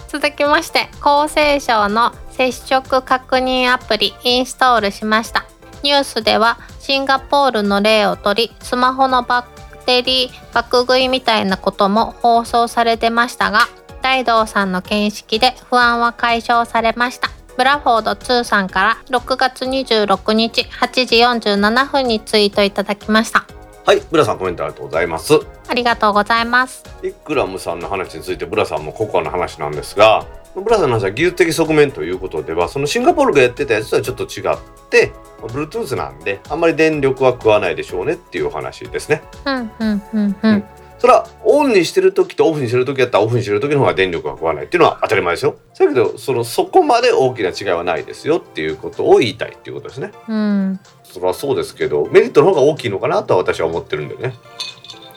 続きまして、厚生省の接触確認アプリインストールしました。ニュースではシンガポールの例を取り、スマホのバッテリー爆食いみたいなことも放送されてましたが、大道さんの見識で不安は解消されました。ブラフォードにさんからろくがつにじゅうろくにちはちじよんじゅうななふんにツイートいただきました。はい、ブラさんコメントありがとうございます。ありがとうございます。イクラムさんの話についてブラさんもココアの話なんですが、ブラさんの話は技術的側面ということでは、そのシンガポールがやってたやつとはちょっと違って Bluetooth なんであんまり電力は食わないでしょうねっていう話ですね。うんうんうんうん、うん、それはオンにしてる時とオフにしてる時だったらオフにしてる時の方が電力は食わないっていうのは当たり前ですよ。だけど そのそこまで大きな違いはないですよっていうことを言いたいっていうことですね。うん、それはそうですけどメリットの方が大きいのかなとは私は思ってるんでね。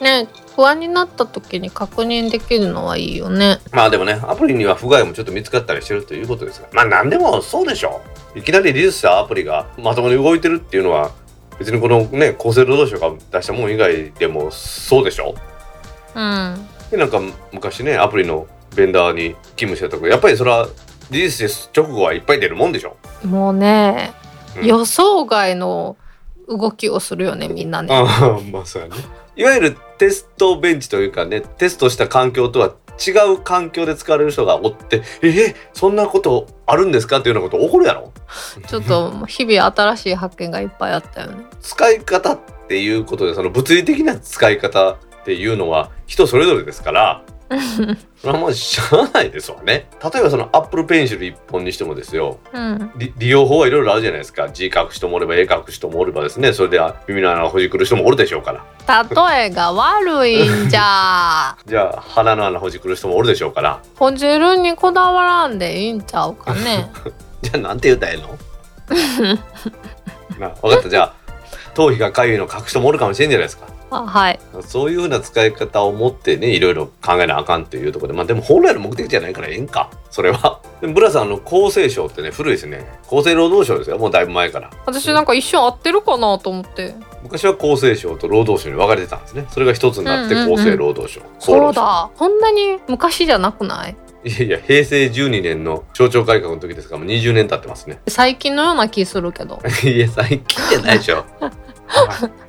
ね、不安になった時に確認できるのはいいよね。まあでもね、アプリには不具合もちょっと見つかったりしてるということですが、まあ何でもそうでしょう。いきなりリリースしたアプリがまともに動いてるっていうのは別にこのね厚生労働省が出したもの以外でもそうでしょう。うん、でなんか昔ねアプリのベンダーに勤務してたとこ、やっぱりそれはリリース直後はいっぱい出るもんでしょ。もうね、うん、予想外の動きをするよねみんなね。あまあそうやね。いわゆるテストベンチというかね、テストした環境とは違う環境で使われる人がおって、えそんなことあるんですかっていうようなこと起こるやろ。ちょっと日々新しい発見がいっぱいあったよね。使い方っていうことで、その物理的な使い方っていうのは人それぞれですからそれはもうしゃあないですわね。例えばそのアップルペンシルいっぽんにしてもですよ、うん、利用法はいろいろあるじゃないですか。字書く人もおれば絵書く人もおればですね、それで耳の穴をほじくる人もおるでしょうから。例えが悪いんじゃじゃあ鼻の穴ほじくる人もおるでしょうから、ほじるにこだわらんでいいんちゃうかねじゃあなんて言うたらええのな、分かった。じゃあ頭皮が痒いの書く人もおるかもしれんじゃないですか。あ、はい、そういう風な使い方を持ってね、いろいろ考えなあかんというところで、まあでも本来の目的じゃないからええんかそれは。でもブラさんの厚生省ってね古いですね。厚生労働省ですよ、もうだいぶ前から。私なんか一瞬合ってるかなと思って、昔は厚生省と労働省に分かれてたんですね。それが一つになって厚生労働省、うんうんうん、そうだ、こんなに昔じゃなくない？いやいや、へいせいじゅうにねんの省庁改革の時ですからもうにじゅうねん経ってますね。最近のような気するけど。いや最近じゃないでしょ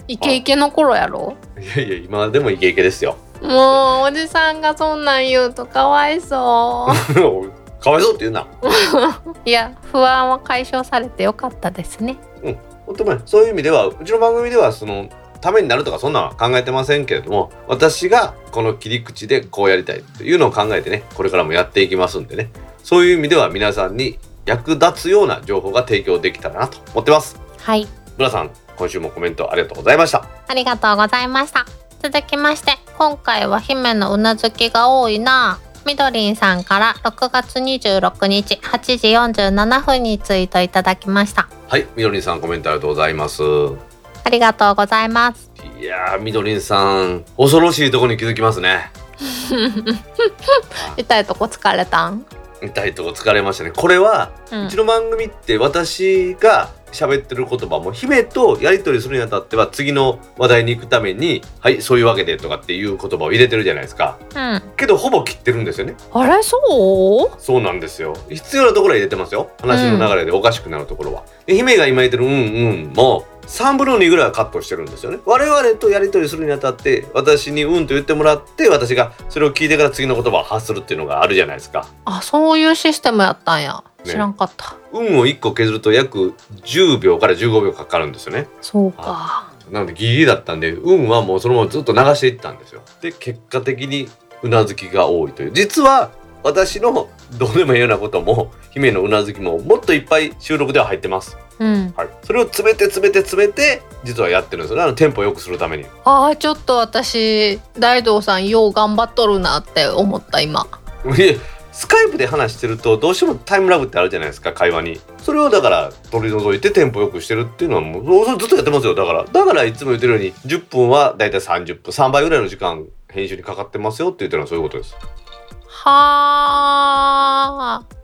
イケイケの頃やろ。いやいや今でもイケイケですよ。もうおじさんがそんなん言うとかわいそうかわいそうって言うな。いや不安は解消されてよかったですね。うん、本当にそういう意味ではうちの番組ではそのためになるとかそんなのは考えてませんけれども、私がこの切り口でこうやりたいというのを考えてね、これからもやっていきますんでね、そういう意味では皆さんに役立つような情報が提供できたらなと思ってます。はい、ブラさん今週もコメントありがとうございました。ありがとうございました。続きまして今回は姫のうなずきが多いなぁみどりんさんからろくがつにじゅうろくにちはちじよんじゅうななふんにツイートいただきました。はい、みどりんさんコメントありがとうございます。ありがとうございます。いやー、みどりんさん恐ろしいとこに気づきますね。痛いとこ疲れたん？痛いとこ疲れましたね。これは、うん、うちの番組って私が喋ってる言葉も姫とやり取りするにあたっては次の話題に行くために、はい、そういうわけでとかっていう言葉を入れてるじゃないですか、うん、けどほぼ切ってるんですよね。あれ、そうそうなんですよ。必要なところは入れてますよ、話の流れでおかしくなるところは、うん、で姫が今言ってるうんうんもさんぶんのにぐらいはカットしてるんですよね。我々とやり取りするにあたって私にうんと言ってもらって、私がそれを聞いてから次の言葉を発するっていうのがあるじゃないですか。あ、そういうシステムやったんや、ね、知らんかった。運をいっこ削ると約じゅうびょうからじゅうごびょうかかるんですよね。そうか。なのでギリギリだったんで運はもうそのままずっと流していったんですよ。で結果的にうなずきが多いという、実は私のどうでもいいようなことも姫のうなずきももっといっぱい収録では入ってます、うん、はい、それを詰めて詰めて詰めて実はやってるんですよね。あのテンポを良くするために。ああ、ちょっと私大道さんよう頑張っとるなって思った今。スカイプで話してるとどうしてもタイムラグってあるじゃないですか、会話に。それをだから取り除いてテンポよくしてるっていうのはもうずっとやってますよ。だからだからいつも言ってるようにじゅっぷんはだいたいさんじゅっぷん、さんばいぐらいの時間編集にかかってますよって言ってるのはそういうことです。は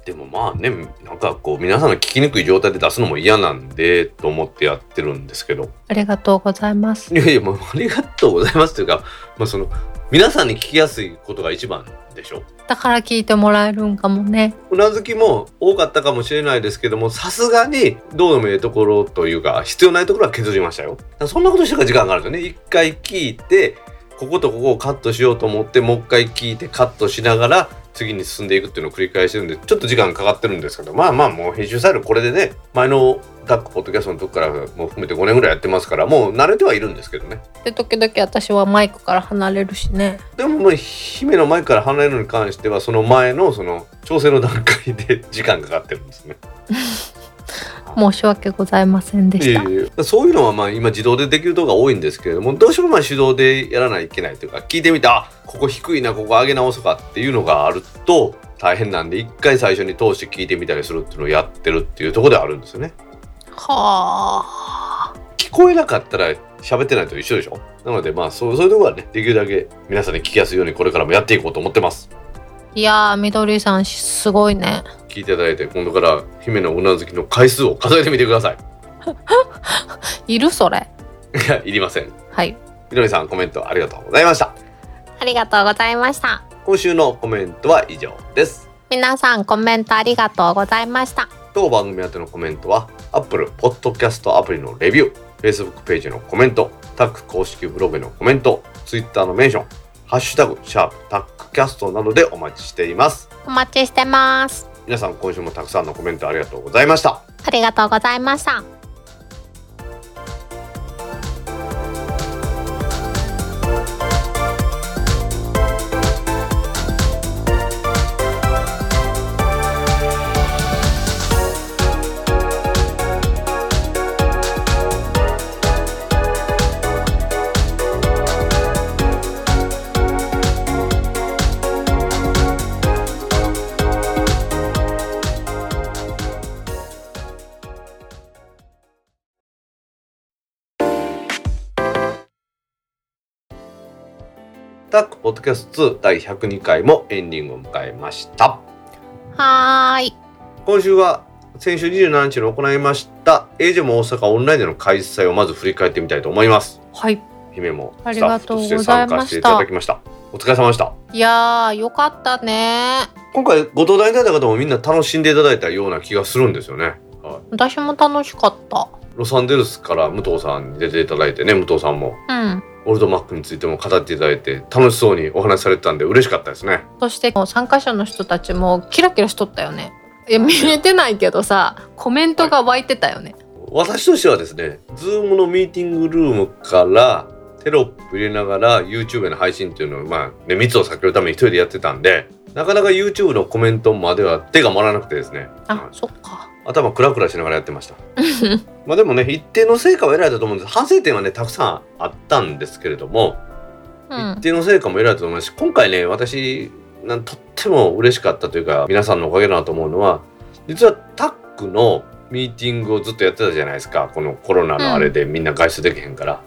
ー。でもまあね、なんかこう皆さんの聞きにくい状態で出すのも嫌なんでと思ってやってるんですけど。ありがとうございます。いやいや、もうありがとうございますというか、まあ、その皆さんに聞きやすいことが一番でしょ。だから聞いてもらえるんかもね。うなずきも多かったかもしれないですけども、さすがにどうでもいいところというか必要ないところは削りましたよ。そんなことしてから時間があるんですよね。一回聞いてこことここをカットしようと思って、もう一回聞いてカットしながら次に進んでいくっていうのを繰り返してるんでちょっと時間かかってるんですけど、まあまあもう編集サイルこれでね、前のダックポッドキャストの時からも含めてごねんぐらいやってますからもう慣れてはいるんですけどね。で時々私はマイクから離れるしね。でももう姫のマイクから離れるのに関してはその前のその調整の段階で時間かかってるんですね。申し訳ございませんでした。いやいや、そういうのはまあ今自動でできる動画多いんですけれども、どうしてもまあ手動でやらないといけないというか、聞いてみてあここ低いなここ上げ直そうかっていうのがあると大変なんで、一回最初に通して聞いてみたりするっていうのをやってるっていうところであるんですよね。はあ。聞こえなかったら喋ってないと一緒でしょ。なのでまあそう、そういうところはね、できるだけ皆さんに聞きやすいようにこれからもやっていこうと思ってます。いやー、みどりさんすごいね。聞いていただいて今度から姫のうなずきの回数を数えてみてください。いるそれ？いや、いりません。はい。みどりさんコメントありがとうございました。ありがとうございました。今週のコメントは以上です。皆さんコメントありがとうございました。当番組宛てのコメントは Apple Podcast アプリのレビュー、Facebook ページのコメント、タック公式ブログのコメント、Twitter のメンション、ハッシュタグシャープタックキャストなどでお待ちしています。お待ちしてます。皆さん今週もたくさんのコメントありがとうございました。ありがとうございました。タックポッドキャストツーだいひゃくにかいもエンディングを迎えました。はーい。今週は先週にじゅうしちにちに行いましたエイジェも大阪オンラインでの開催をまず振り返ってみたいと思います。はい、姫もスタッフとして参加していただきました。お疲れ様でした。いやーよかったね。今回ご登壇いただいた方もみんな楽しんでいただいたような気がするんですよね、はい、私も楽しかった。ロサンゼルスから武藤さんに出ていただいてね、武藤さんも、うん、オールドマックについても語っていただいて楽しそうにお話しされてたんで嬉しかったですね。そして参加者の人たちもキラキラしとったよね。いや見えてないけどさコメントが湧いてたよね、はい、私としてはですね Zoom のミーティングルームからテロップ入れながら YouTube への配信っていうのを、まあね、密を避けるために一人でやってたんでなかなか YouTube のコメントまでは手が回らなくてですね、あ、はい、そっか、頭クラクラしながらやってましたまあでもね一定の成果は得られたと思うんです。反省点はねたくさんあったんですけれども、うん、一定の成果も得られたと思いますし、今回ね私なんとっても嬉しかったというか皆さんのおかげだなと思うのは、実はタックのミーティングをずっとやってたじゃないですか。このコロナのあれでみんな外出できへんから、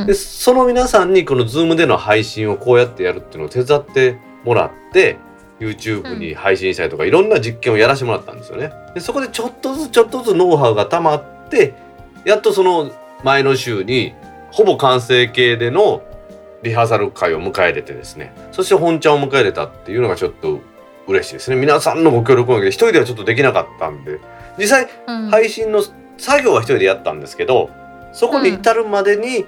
うん、でその皆さんにこの Zoom での配信をこうやってやるっていうのを手伝ってもらって YouTube に配信したりとか、うん、いろんな実験をやらせてもらったんですよね。でそこでちょっとずつちょっとずつノウハウが溜まってやっとその前の週にほぼ完成形でのリハーサル会を迎え入れてですね、そして本ちゃんを迎え入れたっていうのがちょっと嬉しいですね。皆さんのご協力のおかげで一人ではちょっとできなかったんで、実際、うん、配信の作業は一人でやったんですけど、そこに至るまでに一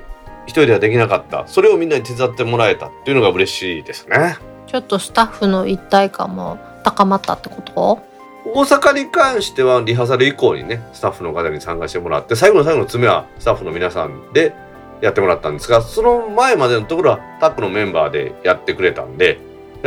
人ではできなかった、うん、それをみんなに手伝ってもらえたっていうのが嬉しいですね。ちょっとスタッフの一体感も高まったってこと？大阪に関してはリハーサル以降にねスタッフの方に参加してもらって、最後の最後の詰めはスタッフの皆さんでやってもらったんですが、その前までのところはタックのメンバーでやってくれたんで、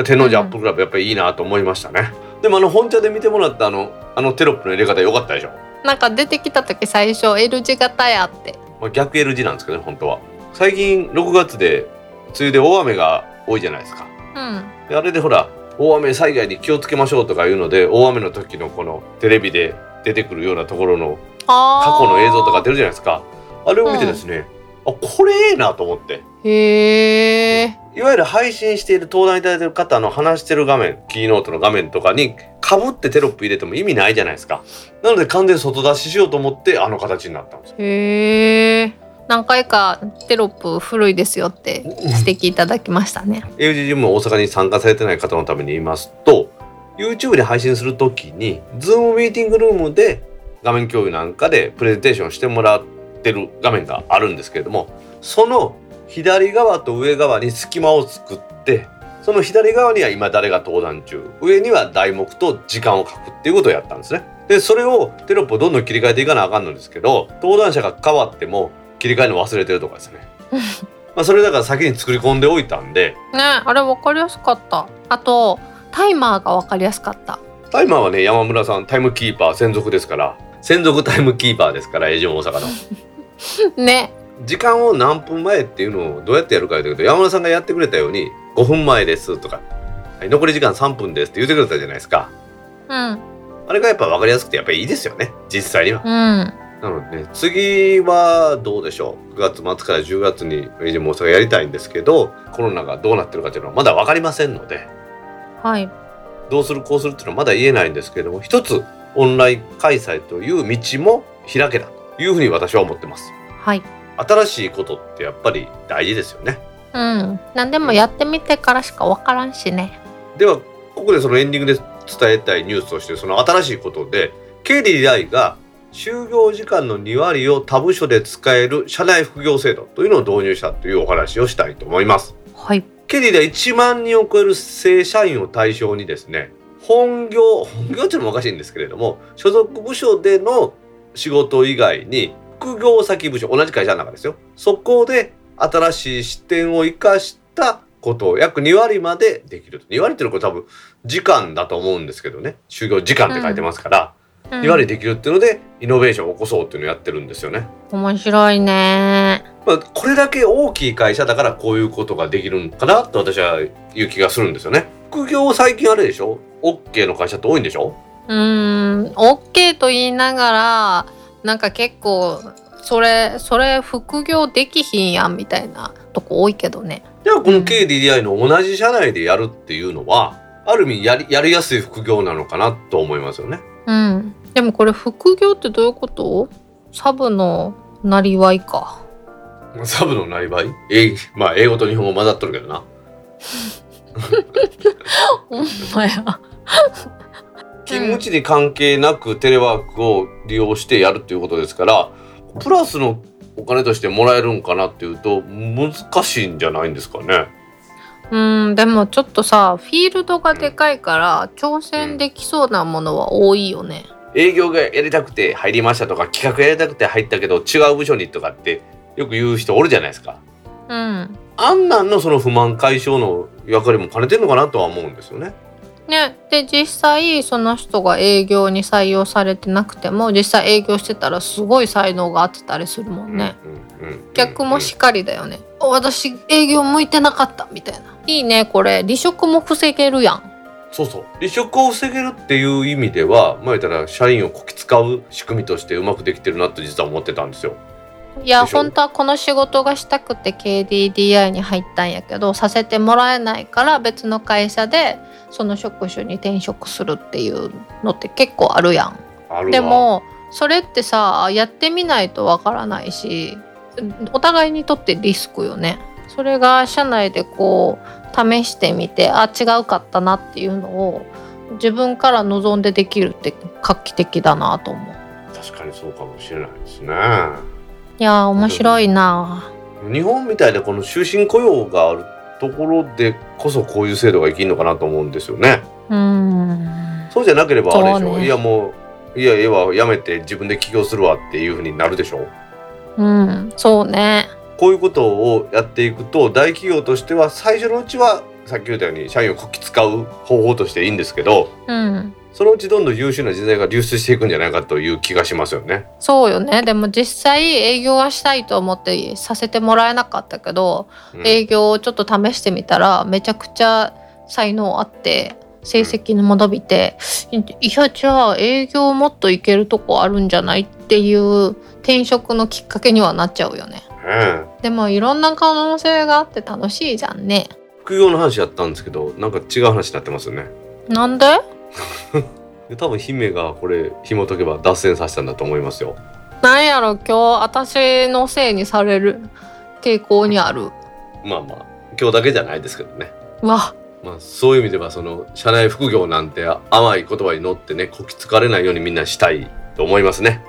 天王寺アップルクラブやっぱりいいなと思いましたね、うん、でもあの本茶で見てもらったあのあのテロップの入れ方良かったでしょ。なんか出てきた時最初 L 字型やって、まあ、逆 L 字なんですけどね本当は。最近ろくがつで梅雨で大雨が多いじゃないですか、うん、であれでほら大雨災害に気をつけましょうとかいうので、大雨の時のこのテレビで出てくるようなところの過去の映像とか出るじゃないですか。 あ, あれを見てですね、うん、あこれいいなと思って、へー、いわゆる配信している登壇いただいている方の話してる画面、キーノートの画面とかにかぶってテロップ入れても意味ないじゃないですか。なので完全外出ししようと思ってあの形になったんです。へー、何回かテロップ古いですよって指摘いただきましたねエージージー も大阪に参加されてない方のために言いますと、 YouTube で配信するときに Zoom ミーティングルームで画面共有なんかでプレゼンテーションしてもらっててる画面があるんですけれども、その左側と上側に隙間を作って、その左側には今誰が登壇中、上には題目と時間を書くっていうことをやったんですね。でそれをテロップをどんどん切り替えていかなあかんのですけど、登壇者が変わっても切り替えるの忘れてるとかですねまあそれだから先に作り込んでおいたんでね、あれ分かりやすかった。あとタイマーが分かりやすかった。タイマーはね山村さんタイムキーパー専属ですから、専属タイムキーパーですからエイジオン大阪のね、時間を何分前っていうのをどうやってやるかというと、山田さんがやってくれたようにごふんまえですとか、はい、残り時間さんぷんですって言ってくれたじゃないですか、うん、あれがやっぱ分かりやすくてやっぱりいいですよね実際には、うん、なので、ね、次はどうでしょう、くがつまつからじゅうがつにエイジも大阪やりたいんですけど、コロナがどうなってるかっていうのはまだ分かりませんので、はい、どうするこうするっていうのはまだ言えないんですけれども、一つオンライン開催という道も開けたいうふうに私は思ってます、はい、新しいことってやっぱり大事ですよね、うん、何でもやってみてからしか分からんしね、うん、ではここでそのエンディングで伝えたいニュースとして、その新しいことで ケーディーディーアイ が就業時間のにわりを他部署で使える社内副業制度というのを導入したというお話をしたいと思います、はい、ケーディーディーアイ いちまんにんを超える正社員を対象にですね、本業本業っていうのもおかしいんですけれども、所属部署での仕事以外に副業先部署、同じ会社の中ですよ、そこで新しい視点を生かしたことを約にわりまでできる。にわりっていうのは多分時間だと思うんですけどね、就業時間って書いてますから、うん、にわりできるっていうのでイノベーションを起こそうっていうのをやってるんですよね。面白いね、まあ、これだけ大きい会社だからこういうことができるのかなと私は言う気がするんですよね。副業最近あれでしょ、 OK の会社って多いんでしょ。うーん、 OK と言いながらなんか結構それそれ副業できひんやんみたいなとこ多いけどね。じゃあこの ケーディーディーアイ の同じ社内でやるっていうのは、うん、ある意味やり、やりやすい副業なのかなと思いますよね。ううん。でもこれ副業ってどういうこと？サブのなりわいか。サブのなりわい？え、まあ英語と日本語混ざっとるけどな。ほんまや。勤務地に関係なくテレワークを利用してやるっていうことですから、プラスのお金としてもらえるんかなっていうと難しいんじゃないんですかね。うん、でもちょっとさ、フィールドがでかいから、うん、挑戦できそうなものは多いよね。営業がやりたくて入りましたとか、企画やりたくて入ったけど違う部署にとかってよく言う人おるじゃないですか。うん。あんなんのその不満解消の役割も兼ねてるのかなとは思うんですよね。ね、で実際その人が営業に採用されてなくても実際営業してたらすごい才能があってたりするもんね、うんうんうんうん、逆もしかりだよね。私営業向いてなかったみたいな。いいね、これ離職も防げるやん。そうそう、離職を防げるっていう意味では前言ったら社員をこき使う仕組みとしてうまくできてるなって実は思ってたんですよ。いや本当はこの仕事がしたくて ケーディーディーアイ に入ったんやけどさせてもらえないから別の会社でその職種に転職するっていうのって結構あるやん。ある。でもそれってさやってみないとわからないしお互いにとってリスクよね。それが社内でこう試してみてあ違うかったなっていうのを自分から望んでできるって画期的だなと思う。確かにそうかもしれないですね。いや面白いな。日本みたいなこの終身雇用があるところでこそこういう制度が生きるのかなと思うんですよね。うーん、そうじゃなければあれでしょ、ね、いやもういやいややめて自分で起業するわっていう風になるでしょ。うん、そうね。こういうことをやっていくと大企業としては最初のうちはさっき言ったように社員をこき使う方法としていいんですけど、うん、そのうちどんどん優秀な人材が流出していくんじゃないかという気がしますよね。そうよね。でも実際営業はしたいと思ってさせてもらえなかったけど、うん、営業をちょっと試してみたらめちゃくちゃ才能あって成績も伸びて、うん、いやじゃあ営業もっといけるとこあるんじゃないっていう転職のきっかけにはなっちゃうよね、うん、でもいろんな可能性があって楽しいじゃんね。副業の話やったんですけどなんか違う話になってますよね。なんで？多分姫がこれ紐解けば脱線させたんだと思いますよ。なんやろ今日私のせいにされる傾向にある。まあまあ今日だけじゃないですけどね。わ、まあ、そういう意味ではその社内副業なんて甘い言葉に乗ってねこき使われないようにみんなしたいと思いますね。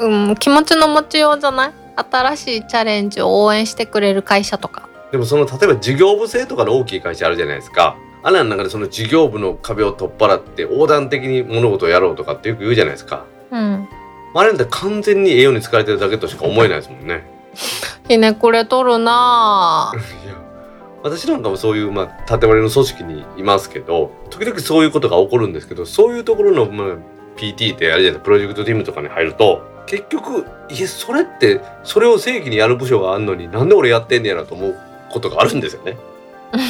うん、気持ちの持ちようじゃない？新しいチャレンジを応援してくれる会社とか。でもその例えば事業部制とかの大きい会社あるじゃないですか。あれの中でその事業部の壁を取っ払って横断的に物事をやろうとかってよく言うじゃないですか、うん、あれなんて完全に栄養に使われてるだけとしか思えないですもんね。ひねくれとるなぁ。私なんかもそういう、まあ、縦割りの組織にいますけど時々そういうことが起こるんですけどそういうところの、まあ、ピーティー ってあれじゃないですかプロジェクトチームとかに入ると結局いやそれってそれを正規にやる部署があるのになんで俺やってんねやなと思うことがあるんですよね。うん、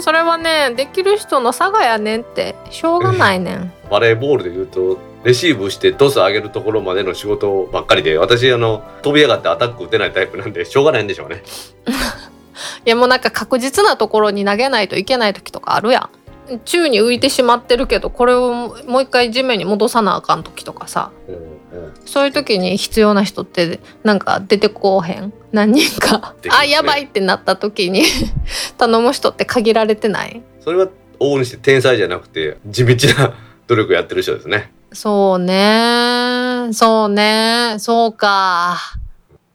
それはねできる人の差がやねんってしょうがないねん。バレーボールで言うとレシーブしてトス上げるところまでの仕事ばっかりで私あの飛び上がってアタック打てないタイプなんでしょうがないんでしょうね。いやもうなんか確実なところに投げないといけない時とかあるやん。宙に浮いてしまってるけどこれをもう一回地面に戻さなあかん時とかさ、うんそういう時に必要な人ってなんか出てこうへん何人か、ね、あやばいってなった時に頼む人って限られてない。それは往々にして天才じゃなくて地道な努力やってる人ですね。そうねそうねそうか。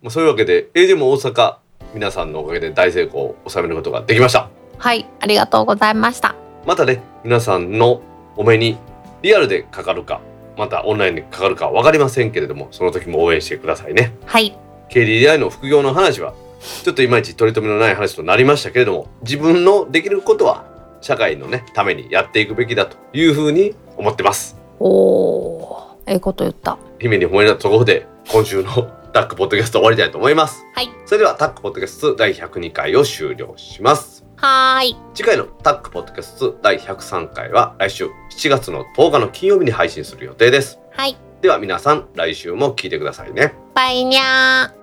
そういうわけで エージェー も大阪皆さんのおかげで大成功を収めることができました。はい、ありがとうございました。またね皆さんのお目にリアルでかかるかまたオンラインにかかるかは分かりませんけれどもその時も応援してくださいね。はい、 ケーディーディーアイ の副業の話はちょっといまいち取り留めのない話となりましたけれども自分のできることは社会の、ね、ためにやっていくべきだというふうに思ってます。おー、ええこと言った。姫に褒められたところで今週のタックポッドキャスト終わりたいと思います。はい、それではタックポッドキャストだいひゃくにかいを終了します。はい、次回のタックポッドキャストだいひゃくさんかいは来週しちがつのとおかの金曜日に配信する予定です。はい、では皆さん来週も聞いてくださいね。バイニャー。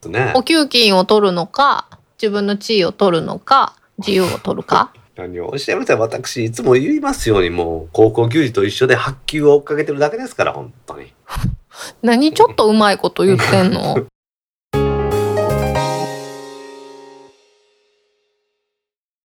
とね、お給金を取るのか、自分の地位を取るのか、自由を取るか。何をおっしゃいました。私いつも言いますように、もう高校球児と一緒で白球を追っかけてるだけですから、本当に。何ちょっとうまいこと言ってんの。